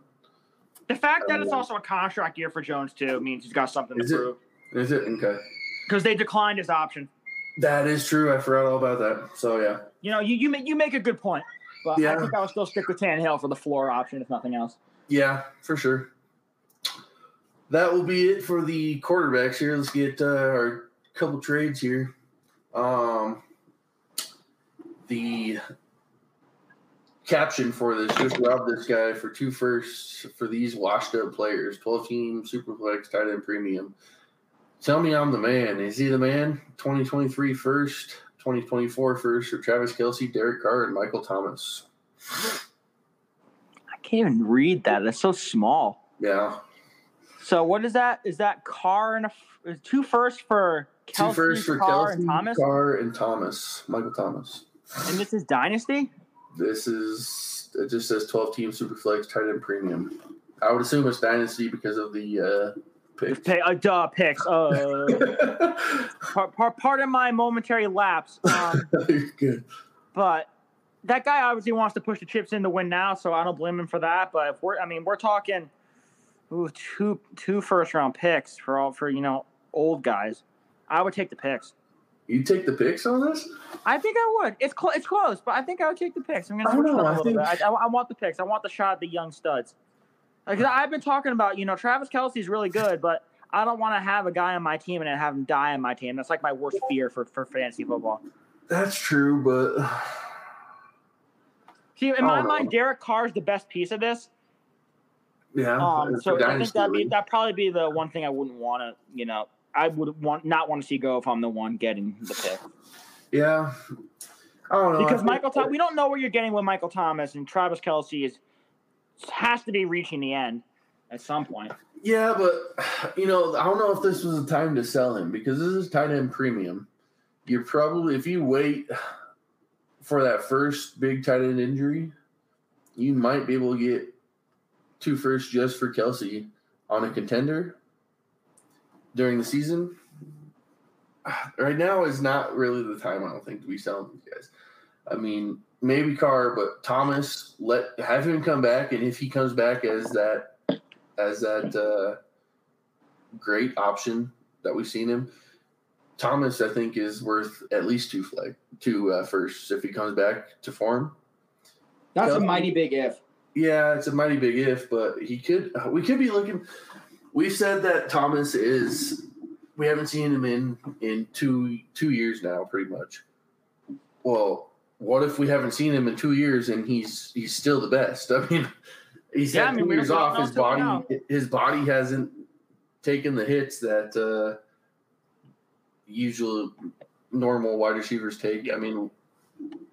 the fact that it's also a contract year for Jones, too, means he's got something is to it, prove. Is it? Okay. Because they declined his option. That is true. I forgot all about that. So, yeah. You know, you, you, make, you make a good point. But yeah. I think I would still stick with Tannehill for the floor option, if nothing else. Yeah, for sure. That will be it for the quarterbacks here. Let's get uh, our couple trades here. Um, the... caption for this just robbed this guy for two firsts for these washed up players. twelve team Superflex tight end premium. Tell me I'm the man. Is he the man? twenty twenty-three first, twenty twenty-four first for Travis Kelce, Derek Carr, and Michael Thomas. I can't even read that. That's so small. Yeah. So what is that? Is that Carr and a, two firsts for Kelce, two firsts for Carr, Kelce, and Thomas? Carr and Thomas, Michael Thomas. And this is Dynasty? This is – it just says twelve-team Superflex tight end premium. I would assume it's Dynasty because of the uh, picks. Pay, uh, duh, picks. Uh, part, part, part of my momentary lapse. Um, good. But that guy obviously wants to push the chips in to win now, so I don't blame him for that. But, if we're I mean, we're talking ooh, two two first-round picks for, all for, you know, old guys. I would take the picks. You take the picks on this? I think I would. It's cl- it's close, but I think I would take the picks. I'm going to switch know, it up a little think... bit. I, I, I want the picks. I want the shot at the young studs. Because like, I've been talking about, you know, Travis Kelce's really good, but I don't want to have a guy on my team and have him die on my team. That's like my worst fear for, for fantasy football. That's true, but see, in my know. mind, Derek Carr's the best piece of this. Yeah. Um, so I think that'd be that'd probably be the one thing I wouldn't want to, you know. I would want not want to see go if I'm the one getting the pick. Yeah, I don't know because Michael Thomas. We don't know where you're getting with Michael Thomas, and Travis Kelce is has to be reaching the end at some point. Yeah, but you know, I don't know if this was a time to sell him because this is tight end premium. You're probably if you wait for that first big tight end injury, you might be able to get two firsts just for Kelce on a contender. During the season, right now is not really the time, I don't think, to be selling these guys. I mean, maybe Carr, but Thomas, let have him come back, and if he comes back as that as that uh, great option that we've seen him, Thomas, I think, is worth at least two flag, two uh, firsts if he comes back to form. That's um, a mighty big if. Yeah, it's a mighty big if, but he could. Uh, we could be looking. We've said that Thomas is. We haven't seen him in in two two years now, pretty much. Well, what if we haven't seen him in two years and he's he's still the best? I mean, he's yeah, had I mean, two years off. His body now. his body hasn't taken the hits that. Uh, usual normal wide receivers take. I mean,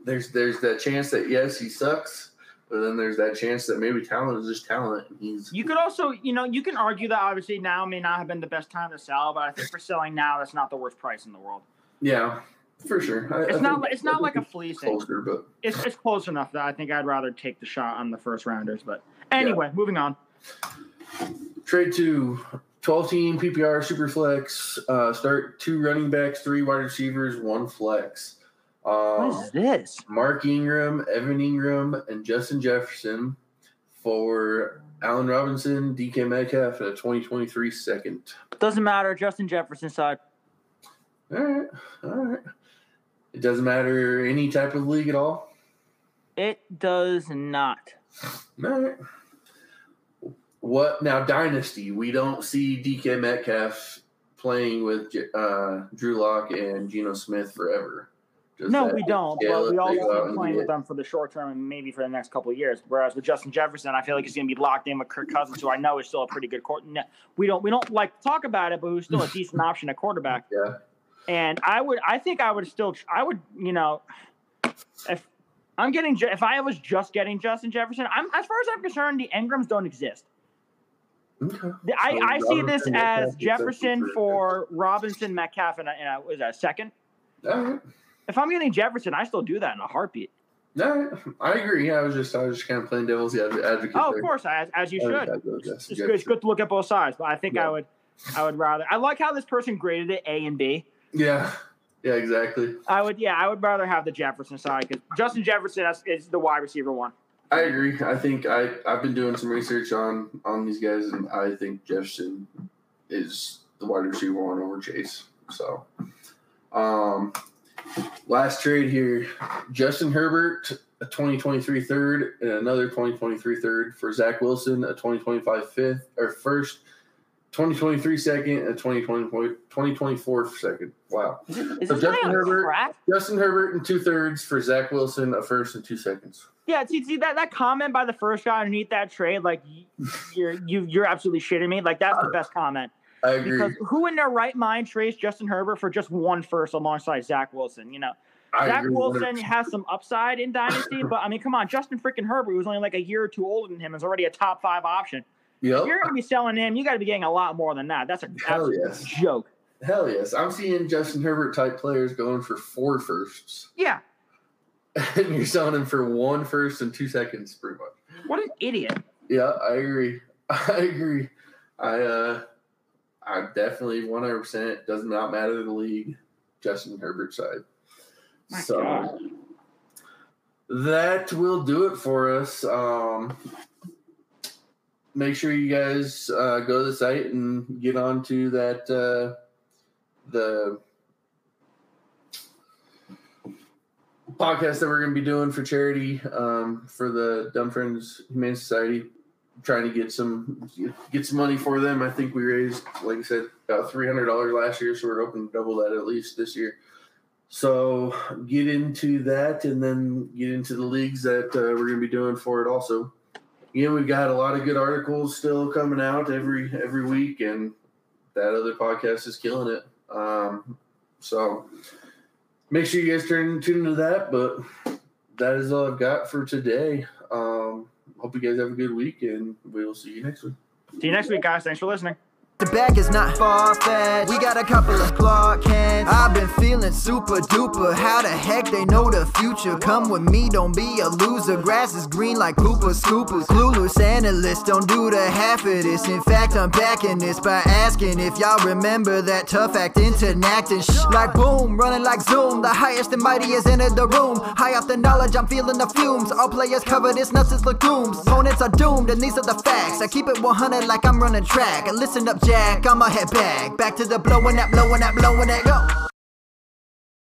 there's there's that chance that, yes, he sucks, but then there's that chance that maybe talent is just talent. And he's You could also, you know, you can argue that obviously now may not have been the best time to sell, but I think for selling now, that's not the worst price in the world. Yeah, for sure. I, it's, I not, think, it's not like a fleecing. Closer, but. It's, it's close enough that I think I'd rather take the shot on the first rounders. But anyway, yeah. Moving on. Trade two. twelve-team P P R super flex. Uh, start two running backs, three wide receivers, one flex. Um, what is this? Mark Ingram, Evan Ingram, and Justin Jefferson for Allen Robinson, D K Metcalf, and a twenty twenty-three second. Doesn't matter. Justin Jefferson side. All right. All right. It doesn't matter any type of league at all? It does not. All right. What now, Dynasty? We don't see D K Metcalf playing with uh, Drew Lock and Geno Smith forever. Does no, we don't. But we also playing with them for the short term and maybe for the next couple of years. Whereas with Justin Jefferson, I feel like he's going to be locked in with Kirk Cousins, who I know is still a pretty good quarterback. We don't we don't like to talk about it, but who's still a decent option at quarterback. Yeah. And I would, I think I would still, I would, you know, if I'm getting, if I was just getting Justin Jefferson, I'm as far as I'm concerned, the Ingrams don't exist. Okay. I, so I see this as Jefferson for Robinson, Metcalf, and a, was that a second. All right. If I'm getting Jefferson, I still do that in a heartbeat. No, right. I agree. I was just, I was just kind of playing devil's advocate. Oh, there. Of course, as, as you should. It's, it's, good, it's good to look at both sides, but I think yeah. I would, I would rather. I like how this person graded it A and B. Yeah. Yeah. Exactly. I would. Yeah, I would rather have the Jefferson side because Justin Jefferson is, is the wide receiver one. I agree. I think I, I've been doing some research on, on these guys, and I think Jefferson is the wide receiver one over Chase. So, um, last trade here. Justin Herbert, a twenty twenty-three third, and another twenty twenty-three third for Zach Wilson, a twenty twenty-five fifth, or first, twenty twenty-three second, and a twenty twenty-four second. Wow. Is it, is so Justin Herbert, crack? Justin Herbert and two thirds for Zach Wilson, a first and two seconds. Yeah, see, see that, that comment by the first guy underneath that trade, like you're you you're absolutely shitting me. Like that's the best comment. I agree. Because who in their right mind trades Justin Herbert for just one first alongside Zach Wilson? You know, I Zach agree. Wilson has some upside in Dynasty, but I mean, come on, Justin freaking Herbert, who's only like a year or two older than him, is already a top five option. Yep. If you're gonna be selling him, you got to be getting a lot more than that. That's a Hell yes. joke. Hell yes, I'm seeing Justin Herbert type players going for four firsts. Yeah. And you're selling him for one first and two seconds, pretty much. What an idiot! Yeah, I agree. I agree. I uh, I definitely one hundred percent does not matter the league. Justin Herbert side. My so God. That will do it for us. Um, make sure you guys uh, go to the site and get on to that uh, the. podcast that we're going to be doing for charity um, for the Dumb Friends Humane Society, trying to get some get some money for them. I think we raised, like I said, about three hundred dollars last year, so we're hoping to double that at least this year. So get into that and then get into the leagues that uh, we're going to be doing for it also. Again, we've got a lot of good articles still coming out every every week, and that other podcast is killing it. Um, so... Make sure you guys turn tune into that, but that is all I've got for today. Um, hope you guys have a good week, and we'll see you next week. See you next week, guys. Thanks for listening. The back is not far-fetched. We got a couple of Clark Kents. I've been feeling super-duper. How the heck they know the future? Come with me, don't be a loser. Grass is green like Pooper Scoopers. Clueless analysts don't do the half of this. In fact, I'm backing this by asking if y'all remember that tough act into acting. Shh, like boom, running like zoom. The highest and mighty has entered the room. High off the knowledge, I'm feeling the fumes. All players cover this, nuts is legumes. Opponents are doomed, and these are the facts. I keep it one hundred like I'm running track. Listen up, Jack, I'ma head back, back to the blowing that, blowing that, blowing that, go.